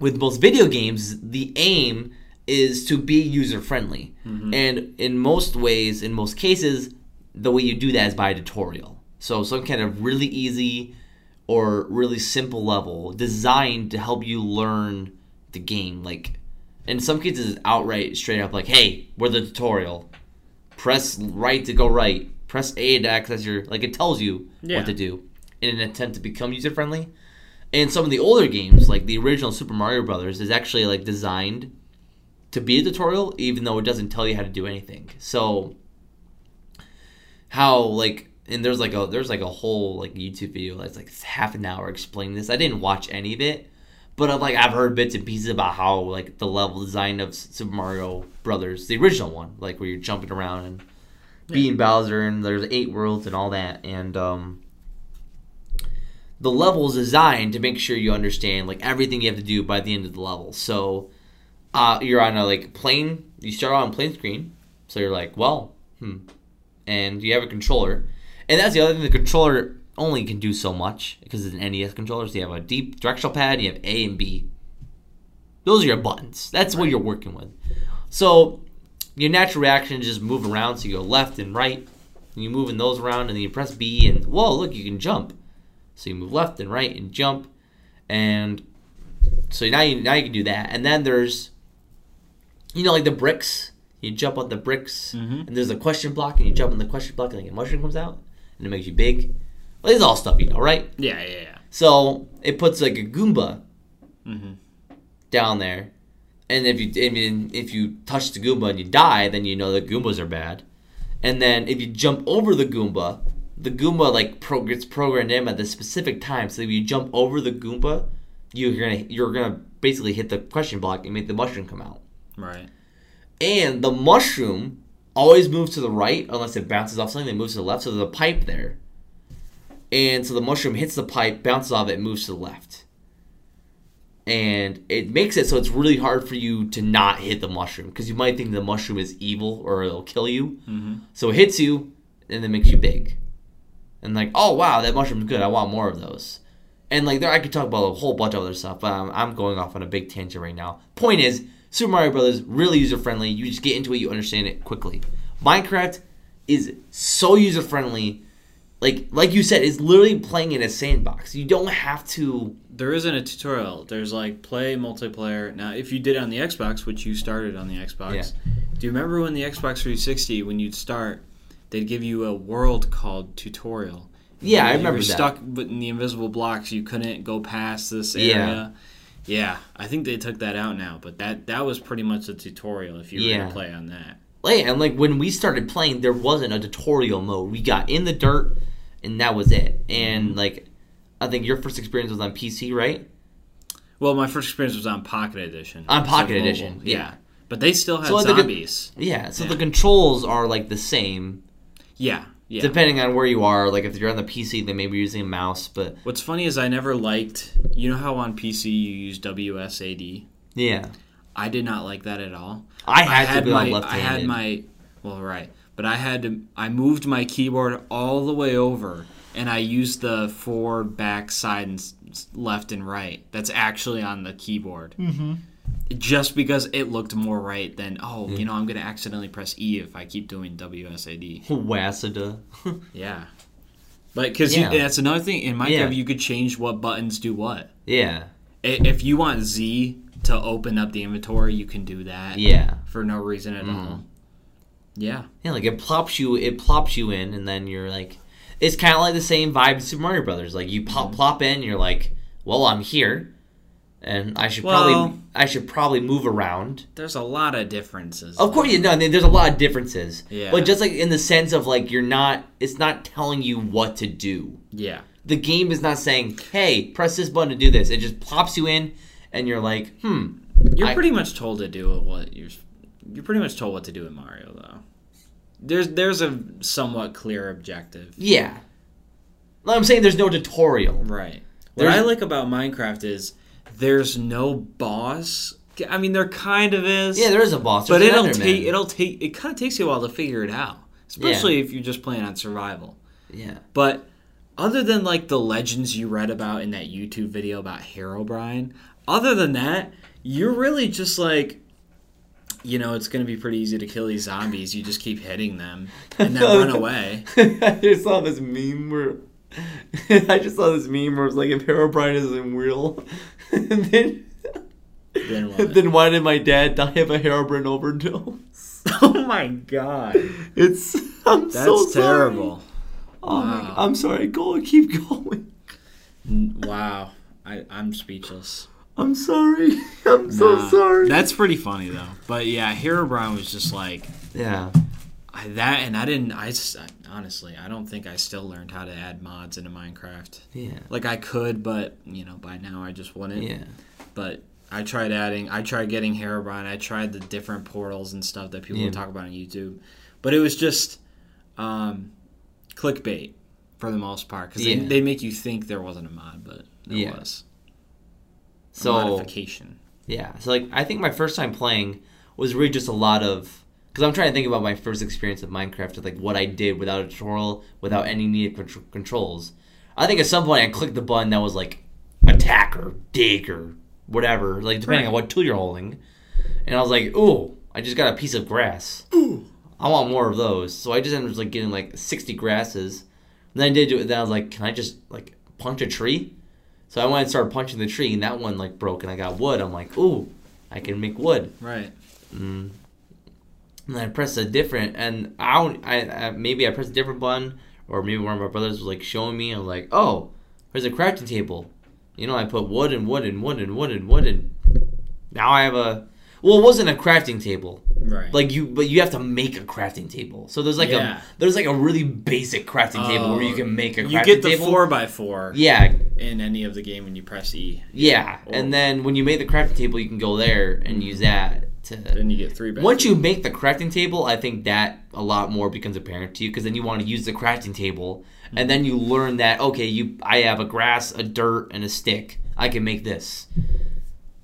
with most video games, the aim is to be user-friendly. Mm-hmm. And in most ways, in most cases, the way you do that is by a tutorial. So some kind of really easy or really simple level designed to help you learn the game. Like, in some cases, it's outright, straight up like, hey, we're the tutorial. Press right to go right. Press A to access your... Like, it tells you what to do in an attempt to become user-friendly. And some of the older games, like the original Super Mario Brothers, is actually, like, designed to be a tutorial, even though it doesn't tell you how to do anything. So, how, like... And there's like a whole, like, YouTube video that's, like, half an hour explaining this. I didn't watch any of it. But, I've heard bits and pieces about how, like, the level design of Super Mario Brothers, the original one, like, where you're jumping around and being Bowser, and there's 8 worlds and all that. And the level's designed to make sure you understand, like, everything you have to do by the end of the level. So you're on a, like, plane. You start on a plane screen. So you're like, and you have a controller. And that's the other thing. The controller only can do so much because it's an NES controller. So you have a deep directional pad, you have A and B. Those are your buttons. That's what you're working with. So your natural reaction is just move around. So you go left and right, and you're moving those around, and then you press B, and whoa, look, you can jump. So you move left and right and jump, and so now you can do that. And then there's, like the bricks. You jump on the bricks, and there's a question block, and you jump on the question block, and like a mushroom comes out, and it makes you big. Well, this is all stuff you know, right? Yeah. So it puts like a Goomba down there, and if you touch the Goomba and you die, then you know the Goombas are bad. And then if you jump over the Goomba gets programmed in at the specific time. So if you jump over the Goomba, you're gonna basically hit the question block and make the mushroom come out. Right. And the mushroom always moves to the right unless it bounces off something. It moves to the left, so there's a pipe there. And so the mushroom hits the pipe, bounces off it, moves to the left. And it makes it so it's really hard for you to not hit the mushroom, because you might think the mushroom is evil or it'll kill you. Mm-hmm. So it hits you and then makes you big. And like, oh, wow, that mushroom's good. I want more of those. And like, there, I could talk about a whole bunch of other stuff, but I'm going off on a big tangent right now. Point is, Super Mario Brothers, really user-friendly. You just get into it, you understand it quickly. Minecraft is so user-friendly. Like you said, it's literally playing in a sandbox. You don't have to... There isn't a tutorial. There's, play, multiplayer. Now, if you did it on the Xbox, which you started on the Xbox, do you remember when the Xbox 360, when you'd start, they'd give you a world called Tutorial? Yeah, I remember that. You were stuck in the invisible blocks. You couldn't go past this area. Yeah, I think they took that out now, but that was pretty much a tutorial if you were going to play on that. Yeah, and, when we started playing, there wasn't a tutorial mode. We got in the dirt, and that was it. And, I think your first experience was on PC, right? Well, my first experience was on Pocket Edition. On Pocket Edition, yeah. But they still had zombies. The controls are, the same. Yeah. Depending on where you are, if you're on the PC, then maybe you're using a mouse. But what's funny is I never liked, how on PC you use WSAD? Yeah. I did not like that at all. I had to be left-handed. But I moved my keyboard all the way over, and I used the forward, back, side, and left and right. That's actually on the keyboard. Mm-hmm. Just because it looked more right than, I'm going to accidentally press E if I keep doing WSAD. WASAD. Yeah. Because that's another thing. In Minecraft, you could change what buttons do what. Yeah. If you want Z to open up the inventory, you can do that. Yeah. For no reason at all. Yeah. Yeah, it plops you in, and then you're like... It's kind of like the same vibe as Super Mario Brothers. You plop in, and you're like, well, I'm here. And I should probably move around. There's a lot of differences. Of course, there's a lot of differences. Yeah. But just in the sense of it's not telling you what to do. Yeah. The game is not saying, hey, press this button to do this. It just plops you in, and you're like, You're pretty much told to do what you're pretty much told what to do in Mario though. There's a somewhat clear objective. Yeah. Well, I'm saying there's no tutorial. Right. What I like about Minecraft is. There's no boss. I mean, there kind of is. Yeah, there is a boss. But it kind of takes you a while to figure it out. Especially if you're just playing on survival. Yeah. But other than, the legends you read about in that YouTube video about Herobrine, other than that, you're really just, you know, it's going to be pretty easy to kill these zombies. You just keep hitting them and then run away. I just saw this meme where... it's like, if Herobrine isn't real, and then why did my dad die of a Herobrine overdose? Oh my god. It's... That's so terrible. Oh wow. My god. I'm sorry. Go on. Keep going. Wow. I'm speechless. I'm sorry. I'm so sorry. That's pretty funny though. But yeah, Herobrine was just like, yeah, honestly, I don't think I still learned how to add mods into Minecraft. Yeah, like I could, but you know, by now I just wouldn't. Yeah, but I tried adding. I tried getting Herobrine. I tried the different portals and stuff that people would talk about on YouTube, but it was just clickbait for the most part because they make you think there wasn't a mod, but there was. So modification. Yeah. So like I think my first time playing was really just a lot of, because I'm trying to think about my first experience of Minecraft, with like what I did without a tutorial, without any needed controls. I think at some point I clicked the button that was like attack or dig or whatever, like depending on what tool you're holding. And I was like, ooh, I just got a piece of grass. Ooh, I want more of those. So I just ended up like getting like 60 grasses. And then I did do it. Then I was like, can I just like punch a tree? So I went and started punching the tree, and that one, like, broke, and I got wood. I'm like, ooh, I can make wood. Right. Mm. And I pressed a different, and maybe I pressed a different button, or maybe one of my brothers was, like, showing me, and I was like, oh, there's a crafting table. You know, I put wood and wood and wood and wood and wood, and now I have a... Well, it wasn't a crafting table. Right. Like, you have to make a crafting table. So there's, like, a really basic crafting table where you can make a crafting table. You get the 4x4. Yeah, in any of the game when you press E. Yeah, and then when you make the crafting table, you can go there and use that to... Then you get 3x4. Once you make the crafting table, I think that a lot more becomes apparent to you, because then you want to use the crafting table, and then you learn that, okay, I have a grass, a dirt, and a stick. I can make this.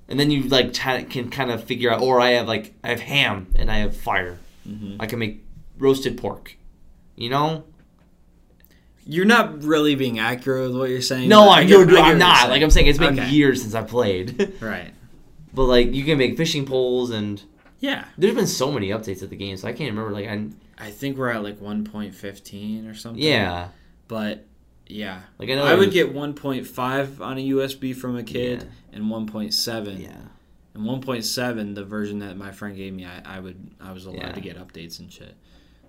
And then you like can kind of figure out, or I have ham and I have fire. Mm-hmm. I can make roasted pork, you know? You're not really being accurate with what you're saying. No, I'm not. Like I'm saying, it's been years since I played. Right. But like you can make fishing poles and... Yeah. There's been so many updates of the game, so I can't remember. Like I think we're at like 1.15 or something. Yeah. But... Yeah, like I would get 1.5 on a USB from a kid and 1.7. Yeah, and 1.7, the version that my friend gave me, I was allowed to get updates and shit.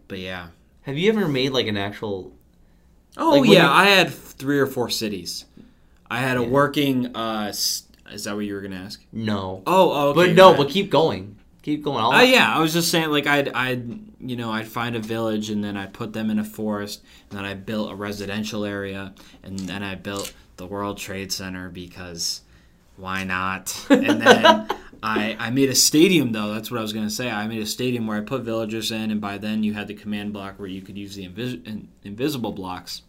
But yeah, have you ever made like an actual? Oh like, I had 3 or 4 cities. I had a working. Is that what you were gonna ask? No. Oh, okay. But no, but keep going. Keep going. I was just saying, like, I'd find a village, and then I'd put them in a forest, and then I built a residential area, and then I built the World Trade Center, because why not? And then I made a stadium, though. That's what I was going to say. I made a stadium where I put villagers in, and by then you had the command block where you could use the invisible blocks.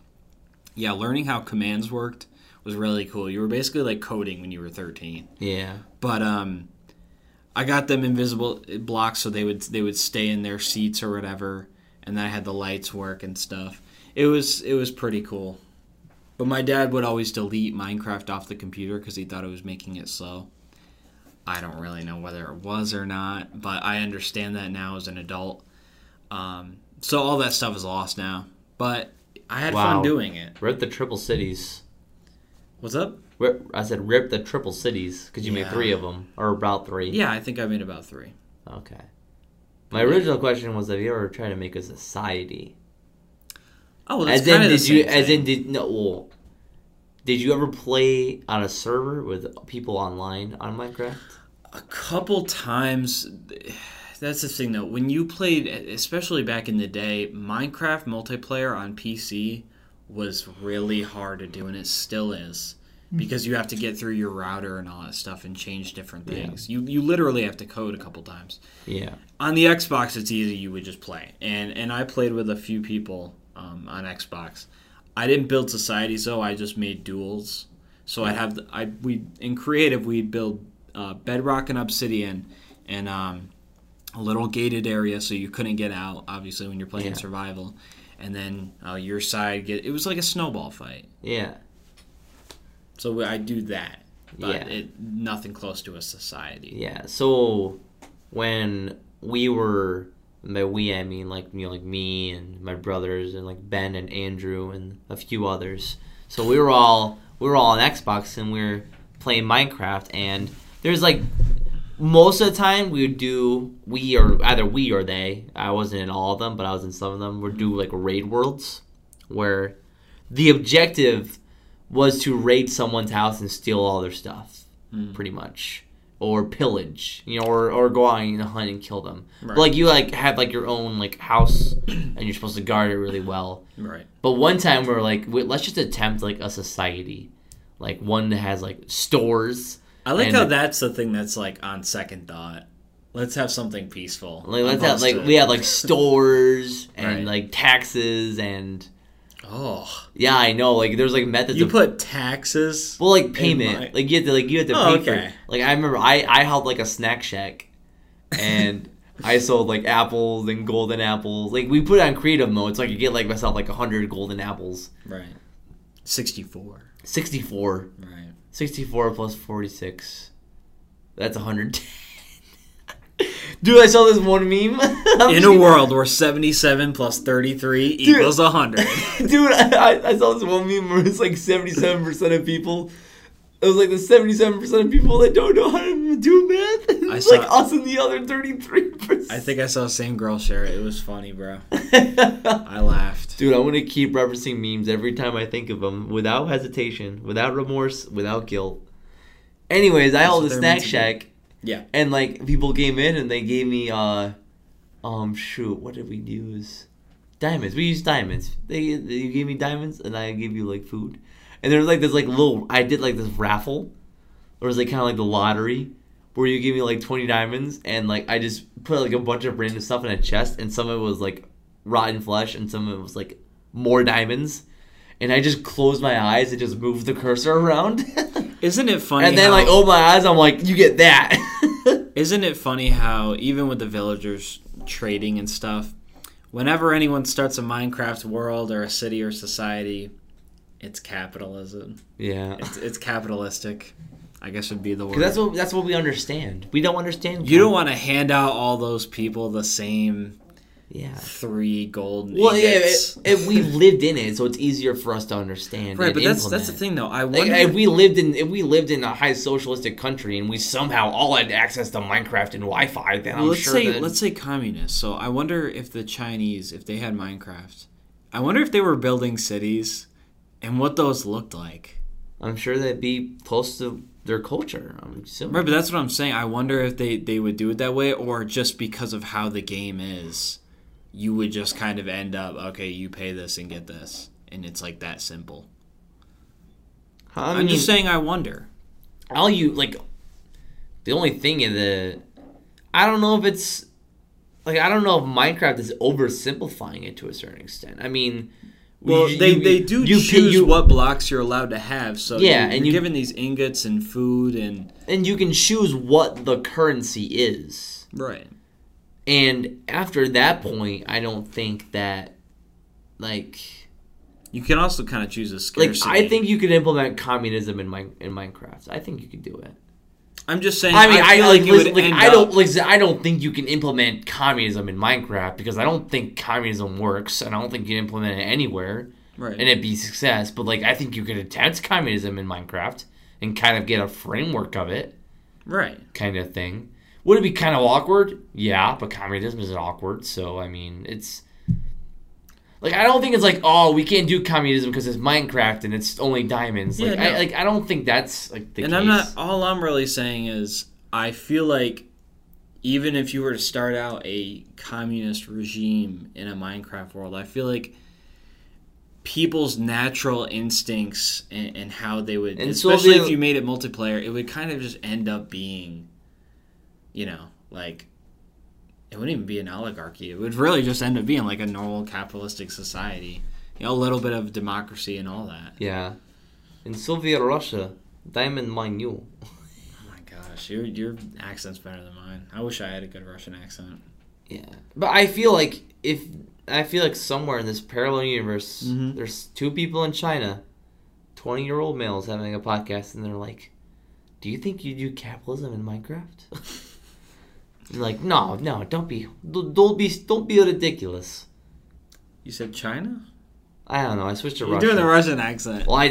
Yeah, learning how commands worked was really cool. You were basically, like, coding when you were 13. Yeah. But, I got them invisible blocks so they would stay in their seats or whatever, and then I had the lights work and stuff. It was pretty cool. But my dad would always delete Minecraft off the computer because he thought it was making it slow. I don't really know whether it was or not, but I understand that now as an adult. So all that stuff is lost now. But I had fun doing it. Rip the triple cities. What's up? I said rip the triple cities because you made 3 of them, or about 3. Yeah, I think I made about 3. Okay. My original question was, have you ever tried to make a society? Oh, well, that's kind of the same thing. Did you ever play on a server with people online on Minecraft? A couple times. That's the thing, though. When you played, especially back in the day, Minecraft multiplayer on PC was really hard to do, and it still is. Because you have to get through your router and all that stuff and change different things. Yeah. You literally have to code a couple times. Yeah. On the Xbox, it's easy. You would just play. And I played with a few people on Xbox. I didn't build societies, though. I just made duels. So in creative, we'd build bedrock and obsidian and a little gated area so you couldn't get out, obviously, when you're playing survival. And then your side it was like a snowball fight. Yeah. So I do that, but nothing close to a society. Yeah, so when we were, and by we I mean like, you know, like me and my brothers and like Ben and Andrew and a few others. So we were all on Xbox and we were playing Minecraft, and there's like most of the time we would do, we or either we or they, I wasn't in all of them but I was in some of them, would do like raid worlds where the objective was to raid someone's house and steal all their stuff, pretty much. Or pillage, you know, or go out and hunt and kill them. Right. But, like, you, like, have, like, your own, like, house, and you're supposed to guard it really well. Right. But one time we were like, let's just attempt, like, a society. Like, one that has, like, stores. I like how that's the thing that's, like, on second thought. Let's have something peaceful. Like, let's have, like, we had, like, stores and, right, like, taxes and... Oh yeah, I know. Like there's like methods. You put taxes. Well, like payment. Like you had to pay for. Like I remember I held like a snack shack, and I sold like apples and golden apples. Like we put it on creative mode, so I could get like myself like 100 golden apples. Right. 64. Right. 64 plus 46. That's 110. Dude, I saw this one meme. In a world where 77 plus 33 equals 100. Dude, I saw this one meme where it's like 77% of people. It was like the 77% of people that don't know how to do math. It's like us and the other 33%. I think I saw the same girl share it. It was funny, bro. I laughed. Dude, I want to keep referencing memes every time I think of them without hesitation, without remorse, without guilt. Anyways, I held a snack shack. Yeah. And, like, people came in and they gave me, what did we use? Diamonds. We used diamonds. They gave me diamonds and I gave you, like, food. And there was, like, this, like, little, I did, like, this raffle. Or it was, like, kind of like the lottery where you gave me, like, 20 diamonds and, like, I just put, like, a bunch of random stuff in a chest and some of it was, like, rotten flesh and some of it was, like, more diamonds. And I just closed my eyes and just moved the cursor around. Isn't it funny? And then, how, like, open my eyes, I'm like, you get that. Isn't it funny how, even with the villagers trading and stuff, whenever anyone starts a Minecraft world or a city or society, it's capitalism. Yeah. It's capitalistic, I guess would be the word. 'Cause that's what we understand. We don't understand. You don't want to hand out all those people the same... Yeah. 3 golden nuggets. Well, yeah, we lived in it, so it's easier for us to understand. Right, but that's the thing, though. I wonder like, if we lived in a high socialistic country and we somehow all had access to Minecraft and Wi-Fi, then well, let's say communists. So I wonder if the Chinese, if they had Minecraft, I wonder if they were building cities and what those looked like. I'm sure that'd be close to their culture. I'm assuming. Right, but that's what I'm saying. I wonder if they would do it that way, or just because of how the game is. You would just kind of end up, okay, you pay this and get this. And it's, like, that simple. I'm just saying I wonder. The only thing is that... I don't know if it's... Like, I don't know if Minecraft is oversimplifying it to a certain extent. I mean... Well, they choose what blocks you're allowed to have. So yeah, you're given these ingots and food and... And you can choose what the currency is. Right. And after that point, I don't think that, like... You can also kind of choose a scarcity. Like, I think you could implement communism in Minecraft. I think you could do it. I'm just saying... I mean, I don't think you can implement communism in Minecraft because I don't think communism works, and I don't think you can implement it anywhere, right, and it'd be success. But, like, I think you could attempt communism in Minecraft and kind of get a framework of it. Right. Kind of thing. Would it be kind of awkward? Yeah, but communism isn't awkward, so, I mean, it's... Like, I don't think it's like, oh, we can't do communism because it's Minecraft and it's only diamonds. Yeah, like, no. I don't think that's, like, the case. All I'm really saying is I feel like even if you were to start out a communist regime in a Minecraft world, I feel like people's natural instincts and how they would... And especially if you made it multiplayer, it would kind of just end up being... You know, like, it wouldn't even be an oligarchy. It would really just end up being, like, a normal capitalistic society. You know, a little bit of democracy and all that. Yeah. In Soviet Russia, diamond mine you. Oh, my gosh. Your accent's better than mine. I wish I had a good Russian accent. Yeah. But I feel like somewhere in this parallel universe, there's 2 people in China, 20-year-old males having a podcast, and they're like, do you think you do capitalism in Minecraft? They're like, no, don't be ridiculous. You said China? I don't know. I switched to Russian. You're doing the Russian accent. Well, I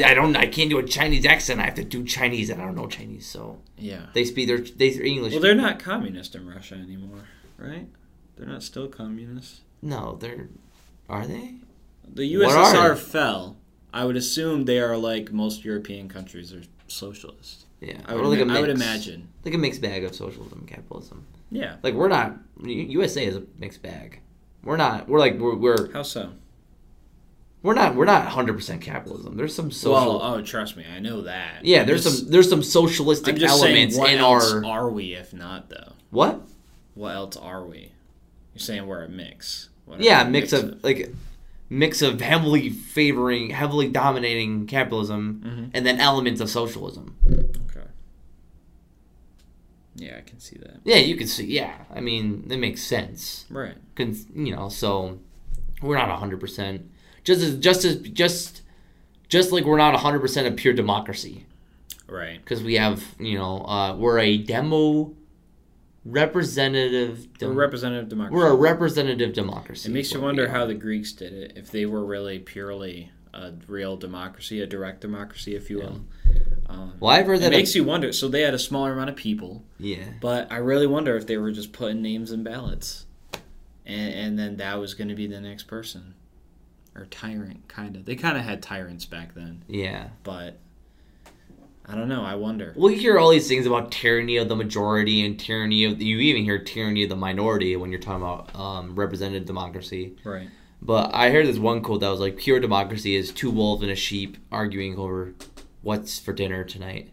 can't do a Chinese accent. I have to do Chinese, and I don't know Chinese, so yeah. They speak their English. Well, they're not communist in Russia anymore, right? They're not still communists. No, they're. Are they? The USSR fell. I would assume they are like most European countries are socialist. Yeah, I would imagine like a mixed bag of socialism and capitalism. Yeah, like we're not. USA is a mixed bag. We're not. We're how so? We're not 100% capitalism. There's some social. Well, oh, trust me, I know that. Yeah, there's some socialistic elements in our. What else are we if not though? What? What else are we? You're saying we're a mix. Yeah, a mix of heavily dominating capitalism, mm-hmm. and then elements of socialism. Okay. Yeah, I can see that. Yeah, you can see. Yeah, I mean, that makes sense. Right. So we're not 100%. Just like we're not 100% of pure democracy. Right. Because we have, we're a representative democracy. We're a representative democracy. It makes you wonder how the Greeks did it, if they were really purely a real democracy, a direct democracy, if you will. Well, I've heard that it makes you wonder. So they had a smaller amount of people. Yeah. But I really wonder if they were just putting names in ballots, and then that was going to be the next person, or tyrant kind of. They kind of had tyrants back then. Yeah. But. I don't know. I wonder. Well, you hear all these things about tyranny of the majority and you even hear tyranny of the minority when you're talking about representative democracy. Right. But I heard this one quote that was like, pure democracy is two wolves and a sheep arguing over what's for dinner tonight.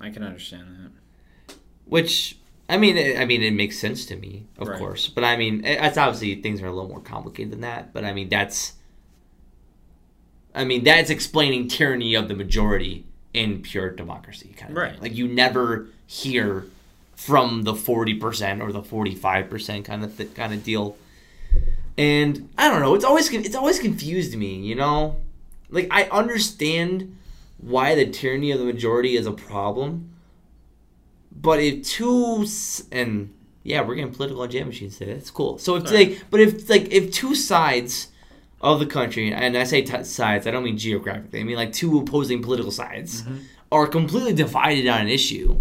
I can understand that. Which, I mean, it makes sense to me, of course. But I mean, that's obviously things are a little more complicated than that. But I mean, that's explaining tyranny of the majority. In pure democracy kind of thing. Like you never hear from the 40% or the 45% kind of deal. And I don't know, it's always confused me, Like I understand why the tyranny of the majority is a problem. But we're getting political on Jam Machines today. That's cool. So if two sides of the country, and I say sides, I don't mean geographically, I mean like two opposing political sides, mm-hmm. are completely divided on an issue.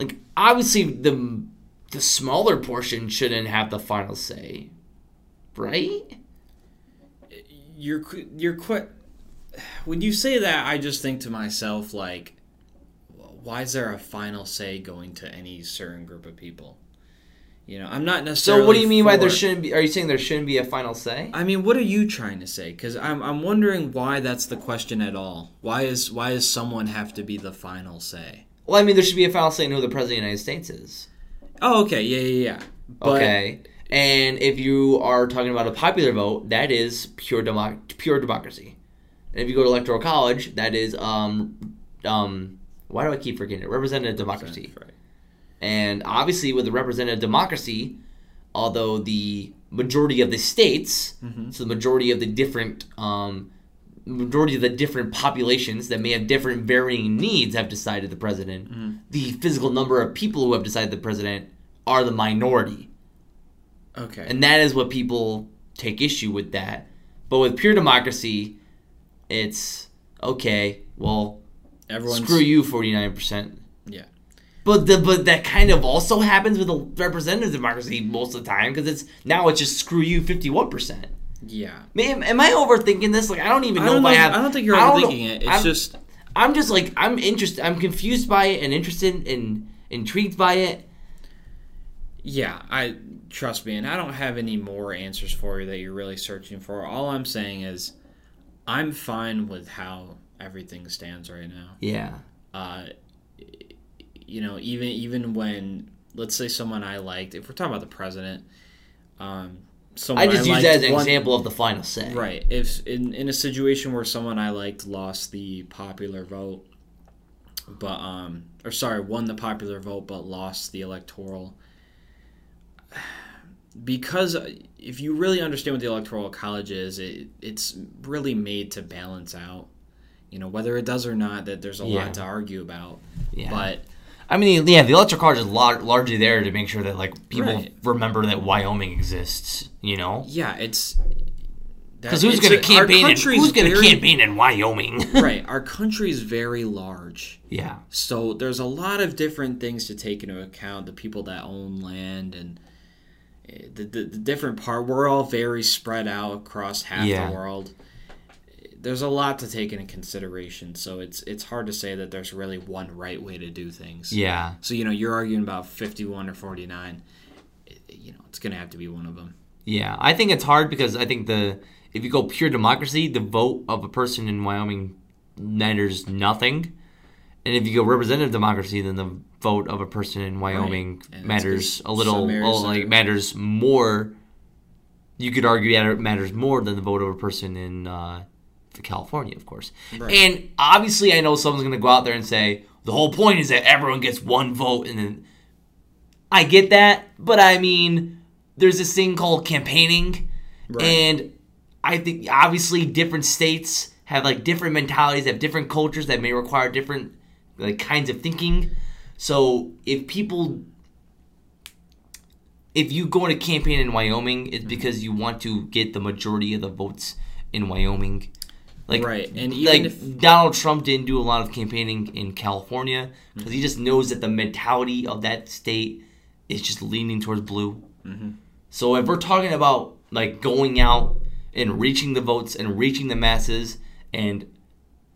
Like, obviously, the smaller portion shouldn't have the final say, right? When you say that, I just think to myself, like, why is there a final say going to any certain group of people? I'm not necessarily. So what do you mean by there shouldn't be? Are you saying there shouldn't be a final say? I mean, what are you trying to say? Because I'm wondering why that's the question at all. Why is someone have to be the final say? Well, I mean, there should be a final say in who the president of the United States is. Oh, okay, yeah. But, okay, and if you are talking about a popular vote, that is pure democracy. And if you go to electoral college, that is why do I keep forgetting it? Representative democracy. Right. And obviously, with a representative democracy, although the majority of the states, mm-hmm. so the majority of the different populations that may have different varying needs have decided the president, mm-hmm. the physical number of people who have decided the president are the minority. Okay. And that is what people take issue with that. But with pure democracy, it's, okay, well, screw you, 49%. Yeah. But that kind of also happens with a representative democracy most of the time because it's just screw you 51%. Yeah. Man, am I overthinking this? Like I don't think you're overthinking it. I'm interested. I'm confused by it and interested and intrigued by it. Yeah, trust me, and I don't have any more answers for you that you're really searching for. All I'm saying is, I'm fine with how everything stands right now. Yeah. Even when, let's say someone I liked, if we're talking about the president, someone I just use that as an example of the final say. Right. If in a situation where someone I liked lost the popular vote, but won the popular vote but lost the electoral, because if you really understand what the electoral college is, it's really made to balance out, whether it does or not, that there's a lot to argue about, but. I mean, yeah, the electric cars is largely there to make sure that, like, people remember that Wyoming exists, you know? Yeah, it's... Because who's going to campaign in Wyoming? Right. Our country's very large. Yeah. So there's a lot of different things to take into account. The people that own land and the different part. We're all very spread out across half the world. There's a lot to take into consideration. So it's hard to say that there's really one right way to do things. Yeah. So, you know, you're arguing about 51 or 49. You know, it's going to have to be one of them. Yeah. I think it's hard because I think the... If you go pure democracy, the vote of a person in Wyoming matters nothing. And if you go representative democracy, then the vote of a person in Wyoming matters a little, matters more. You could argue that it matters more than the vote of a person in California, of course. Right. And obviously I know someone's going to go out there and say, the whole point is that everyone gets one vote. And then I get that, but I mean, there's this thing called campaigning. Right. And... I think, obviously, different states have, like, different mentalities, have different cultures that may require different, like, kinds of thinking. So if you go to campaign in Wyoming, it's because you want to get the majority of the votes in Wyoming. Like, right. And even like Donald Trump didn't do a lot of campaigning in California because he just knows that the mentality of that state is just leaning towards blue. Mm-hmm. So if we're talking about, like, going out and reaching the votes and reaching the masses and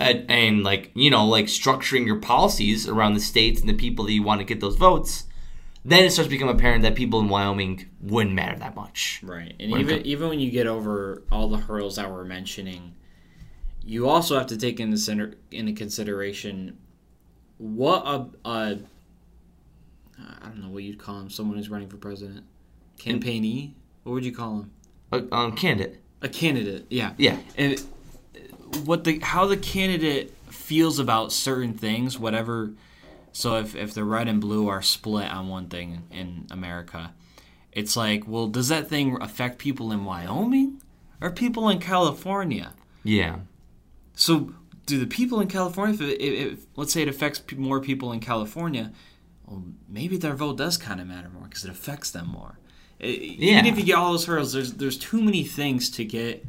like, you know, like structuring your policies around the states and the people that you want to get those votes, then it starts to become apparent that people in Wyoming wouldn't matter that much. Right. And even when you get over all the hurdles that we're mentioning, you also have to take into consideration what I don't know what you'd call him, someone who's running for president. Campaignee? What would you call him? Candidate. A candidate, yeah. Yeah. And how the candidate feels about certain things, whatever. So if the red and blue are split on one thing in America, it's like, well, does that thing affect people in Wyoming or people in California? Yeah. So do the people in California, if let's say it affects more people in California, well, maybe their vote does kind of matter more because it affects them more. Yeah. Even if you get all those hurdles, there's too many things to get.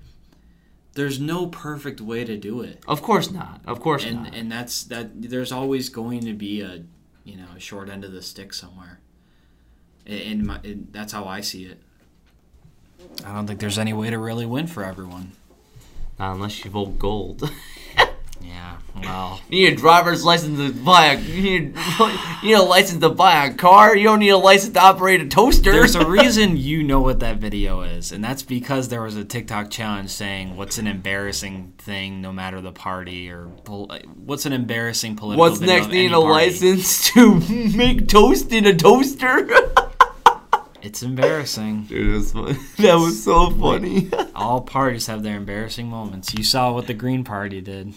There's no perfect way to do it. Of course not. And that's that. There's always going to be a short end of the stick somewhere. And that's how I see it. I don't think there's any way to really win for everyone. Not unless you vote gold. Yeah. Well, you need a driver's license to buy a car. You don't need a license to operate a toaster. There's a reason you know what that video is, and that's because there was a TikTok challenge saying, "What's an embarrassing thing, no matter the party, or what's an embarrassing political?" What's video next? Need a license to make toast in a toaster. It's embarrassing. Dude, that was so funny. All parties have their embarrassing moments. You saw what the Green Party did.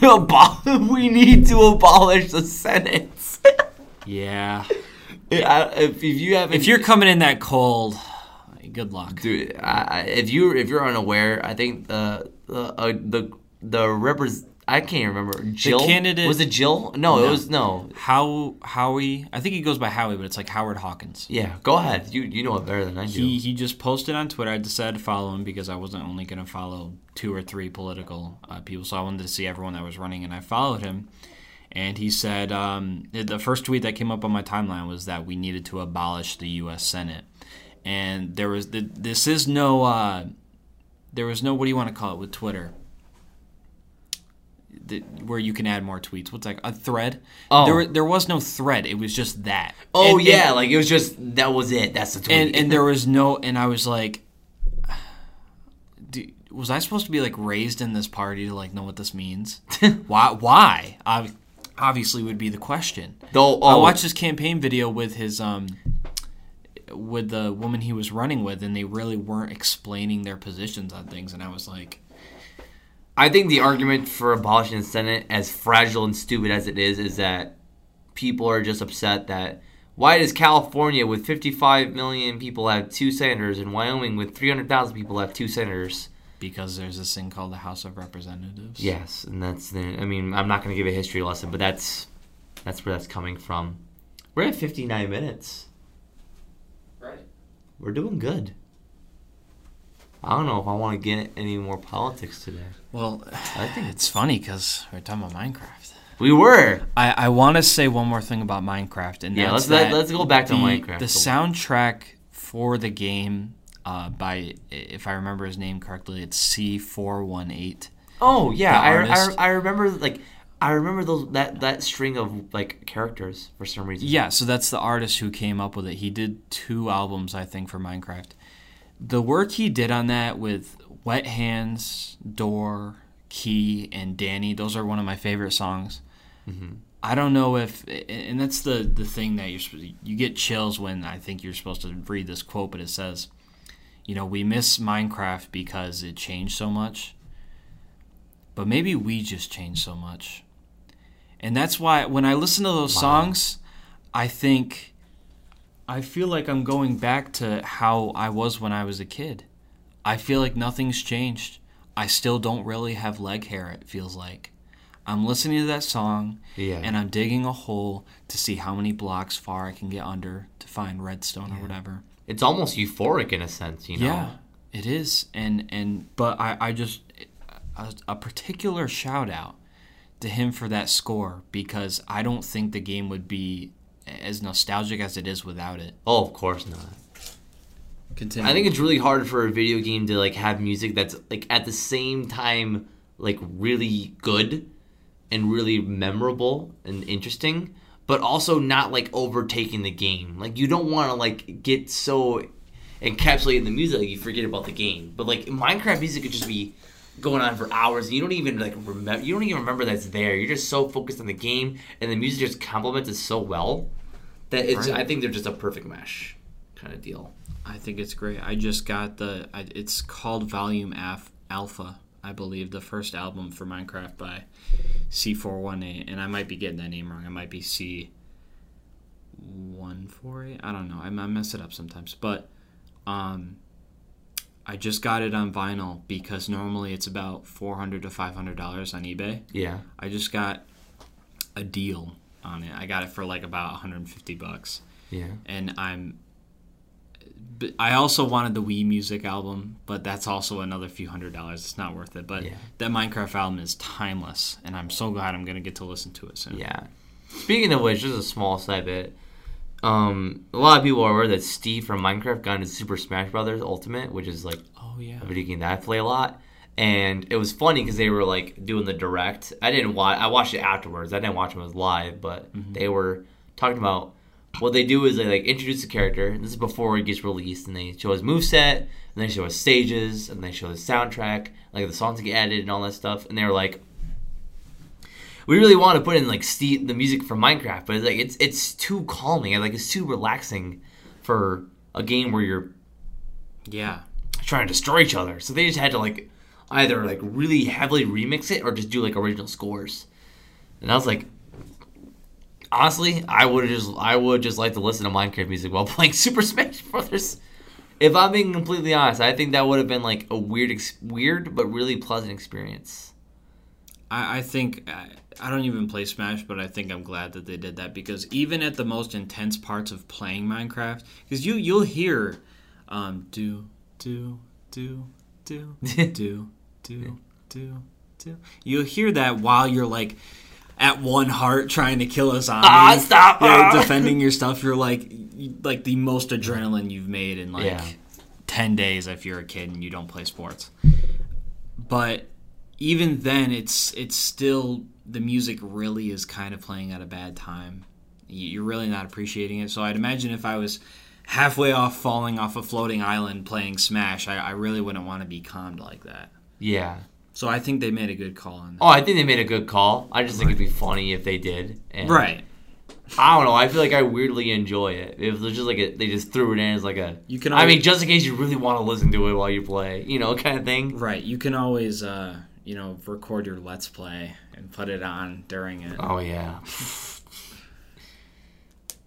We need to abolish the Senate. Yeah. If you're coming in that cold, good luck, dude. If you're unaware, I think I can't remember. Jill, the candidate, was it Jill? No, it was no. Howie? I think he goes by Howie, but it's like Howard Hawkins. Yeah, go ahead. You know it better than I do. He just posted on Twitter. I decided to follow him because I wasn't only going to follow 2 or 3 political people, so I wanted to see everyone that was running, and I followed him. And he said the first tweet that came up on my timeline was that we needed to abolish the U.S. Senate, and there was what do you want to call it with Twitter? Where you can add more tweets. What's that? A thread? Oh. There was no thread. It was just that. Oh, and, yeah. Like, it was just, that was it. That's the tweet. And there was no, and I was like, was I supposed to be, like, raised in this party to, like, know what this means? Why? Obviously would be the question. I watched this campaign video with his, with the woman he was running with, and they really weren't explaining their positions on things, and I was like... I think the argument for abolishing the Senate, as fragile and stupid as it is that people are just upset that why does California with 55 million people have 2 senators and Wyoming with 300,000 people have 2 senators? Because there's this thing called the House of Representatives. Yes, and that's the... I mean, I'm not going to give a history lesson, but that's That's where that's coming from. We're at 59 minutes. Right. We're doing good. I don't know if I want to get any more politics today. Well, I think it's funny because we're talking about Minecraft. We were. I want to say one more thing about Minecraft, and yeah, let's go back to Minecraft. The soundtrack for the game, by, if I remember his name correctly, it's C418. Oh yeah, I remember, like, I remember those, that string of, like, characters for some reason. Yeah, so that's the artist who came up with it. He did 2 albums, I think, for Minecraft. The work he did on that with Wet Hands, Door, Key, and Danny, those are one of my favorite songs. Mm-hmm. I don't know if, and that's the thing that you get chills when I think you're supposed to read this quote, but it says, you know, we miss Minecraft because it changed so much, but maybe we just changed so much. And that's why when I listen to those songs, I feel like I'm going back to how I was when I was a kid. I feel like nothing's changed. I still don't really have leg hair, it feels like. I'm listening to that song, and I'm digging a hole to see how many blocks far I can get under to find redstone or whatever. It's almost euphoric in a sense, you know? Yeah, it is. But I just, a particular shout out to him for that score, because I don't think the game would be as nostalgic as it is without it. Oh, of course not. Continue. I think it's really hard for a video game to, like, have music that's, like, at the same time, like, really good and really memorable and interesting, but also not, like, overtaking the game. Like, you don't want to, like, get so encapsulated in the music that you forget about the game. But, like, Minecraft music could just be going on for hours, and you don't even, like, remember. You don't even remember that's there. You're just so focused on the game, and the music just complements it so well that it's. Right. I think they're just a perfect mesh kind of deal. I think it's great. I just got it's called Volume Alpha, I believe, the first album for Minecraft by C418, and I might be getting that name wrong. It might be C148. I don't know. I mess it up sometimes, but I just got it on vinyl because normally it's about $400 to $500 on eBay. Yeah. I just got a deal on it. I got it for like about $150. Yeah. And I also wanted the Wii Music album, but that's also another few $100s. It's not worth it. But that Minecraft album is timeless, and I'm so glad I'm going to get to listen to it soon. Yeah. Speaking of which, just a small side bit. A lot of people are aware that Steve from Minecraft got into Super Smash Bros. Ultimate, which is, like, a video game that I play a lot. And it was funny because they were, like, doing the direct. I watched it afterwards. I didn't watch it when it was live, but they were talking about what they do is they, like, introduce the character. This is before it gets released, and they show his moveset, and they show his stages, and they show his soundtrack, like the songs that get added and all that stuff. And they were like, we really want to put in, like, Steve, the music from Minecraft, but it's too calming. Like, it's too relaxing for a game where you're trying to destroy each other. So they just had to, like, either, like, really heavily remix it or just do, like, original scores. And I was like, honestly, I would just like to listen to Minecraft music while playing Super Smash Bros. If I'm being completely honest, I think that would have been, like, a weird but really pleasant experience. I think I don't even play Smash, but I think I'm glad that they did that, because even at the most intense parts of playing Minecraft, because you'll hear do do do do do do do do. You'll hear that while you're, like, at one heart trying to kill a zombie. Stop! You're defending your stuff. You're like the most adrenaline you've made in 10 days if you're a kid and you don't play sports, but. Even then, it's still, the music really is kind of playing at a bad time. You're really not appreciating it. So I'd imagine if I was halfway off falling off a floating island playing Smash, I really wouldn't want to be calmed like that. Yeah. So I think they made a good call on that. Oh, I think they made a good call. I just think it'd be funny if they did. And right. I don't know. I feel like I weirdly enjoy it. If there's just like they just threw it in as like a. You can. Always, I mean, just in case you really want to listen to it while you play, you know, kind of thing. Right. You can always. You know, record your Let's Play and put it on during it. Oh, yeah.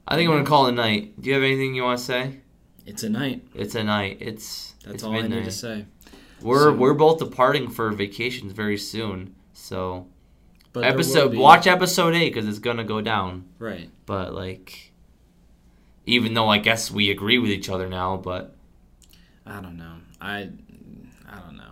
I think I'm going to call it a night. Do you have anything you want to say? It's a night. It's a night. That's all midnight. I need to say. We're both departing for vacations very soon, so But watch episode 8 because it's gonna go down. Right. But like, even though I guess we agree with each other now, but I don't know. I don't know.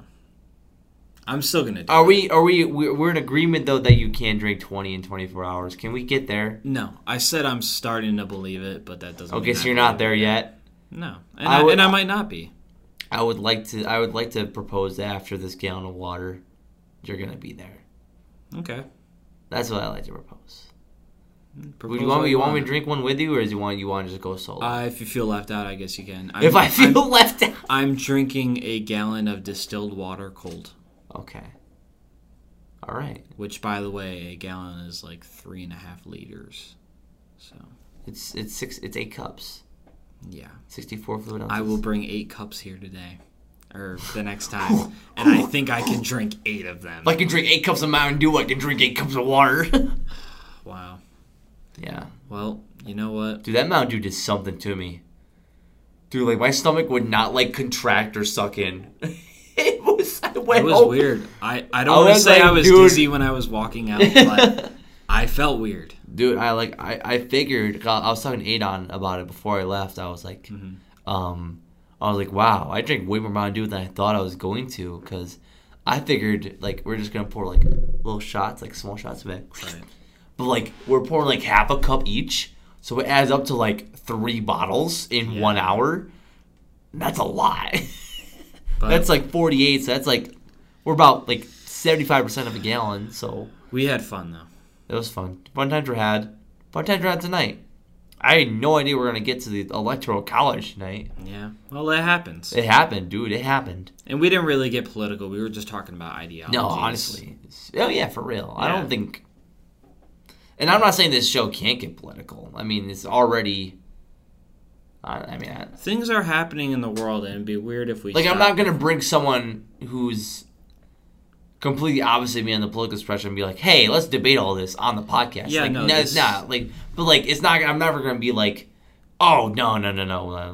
I'm still gonna. Do We're in agreement though that you can drink 20 in 24 hours. Can we get there? No, I said I'm starting to believe it, but that doesn't. Okay, so you're not there yet. No, and I might not be. I would like to propose that after this gallon of water, you're gonna be there. Okay, that's what I like to propose. You want me to drink one with you, or do you want to just go solo? If you feel left out, I guess you can. If I feel left out, I'm drinking a gallon of distilled water cold. Okay. All right. Which, by the way, a gallon is like 3.5 liters. So it's 8 cups. Yeah. 64 fluid ounces. I will bring 8 cups here today, or the next time, and I think I can drink 8 of them. If I can drink 8 cups of Mountain Dew, I can drink 8 cups of water. Wow. Yeah. Well, you know what? Dude, that Mountain Dew did something to me. Dude, like my stomach would not like contract or suck in. It was weird. I don't want to say I was dizzy when I was walking out, but I felt weird. Dude, I figured, I was talking to Adon about it before I left. I was like, I was like, wow, I drank way more Mountain Dew than I thought I was going to, because I figured like we're just gonna pour like little shots, like small shots of it. Right. But like we're pouring like half a cup each, so it adds up to like 3 bottles in 1 hour. That's a lot. But that's like 48, so that's like, we're about like 75% of a gallon, so. We had fun, though. It was fun. Fun times we had tonight. I had no idea we were going to get to the Electoral College tonight. Yeah. Well, that happens. It happened, dude. It happened. And we didn't really get political. We were just talking about ideologies. No, honestly. Oh, yeah, for real. Yeah. I don't think. And I'm not saying this show can't get political. I mean, it's already. Things are happening in the world, and it'd be weird if we. Like, I'm not gonna bring someone who's completely opposite me on the political spectrum and be like, "Hey, let's debate all this on the podcast." Yeah, like, no, it's not. Like, but like, it's not. I'm never gonna be like, "Oh, no,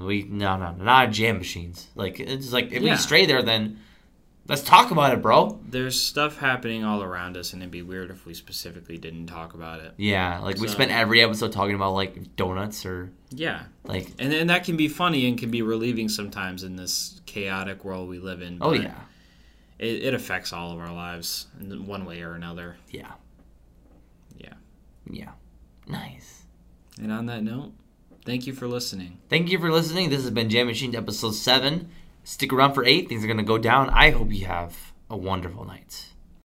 we not Jam Machines." Like, it's like if we stray there, then let's talk about it, bro. There's stuff happening all around us, and it'd be weird if we specifically didn't talk about it. Yeah, like we spent every episode talking about like donuts or like, and then that can be funny and can be relieving sometimes in this chaotic world we live in. Oh yeah, it affects all of our lives in one way or another. Yeah. Nice. And on that note, thank you for listening. This has been Jam Machine episode 7. Stick around for 8. Things are going to go down. I hope you have a wonderful night.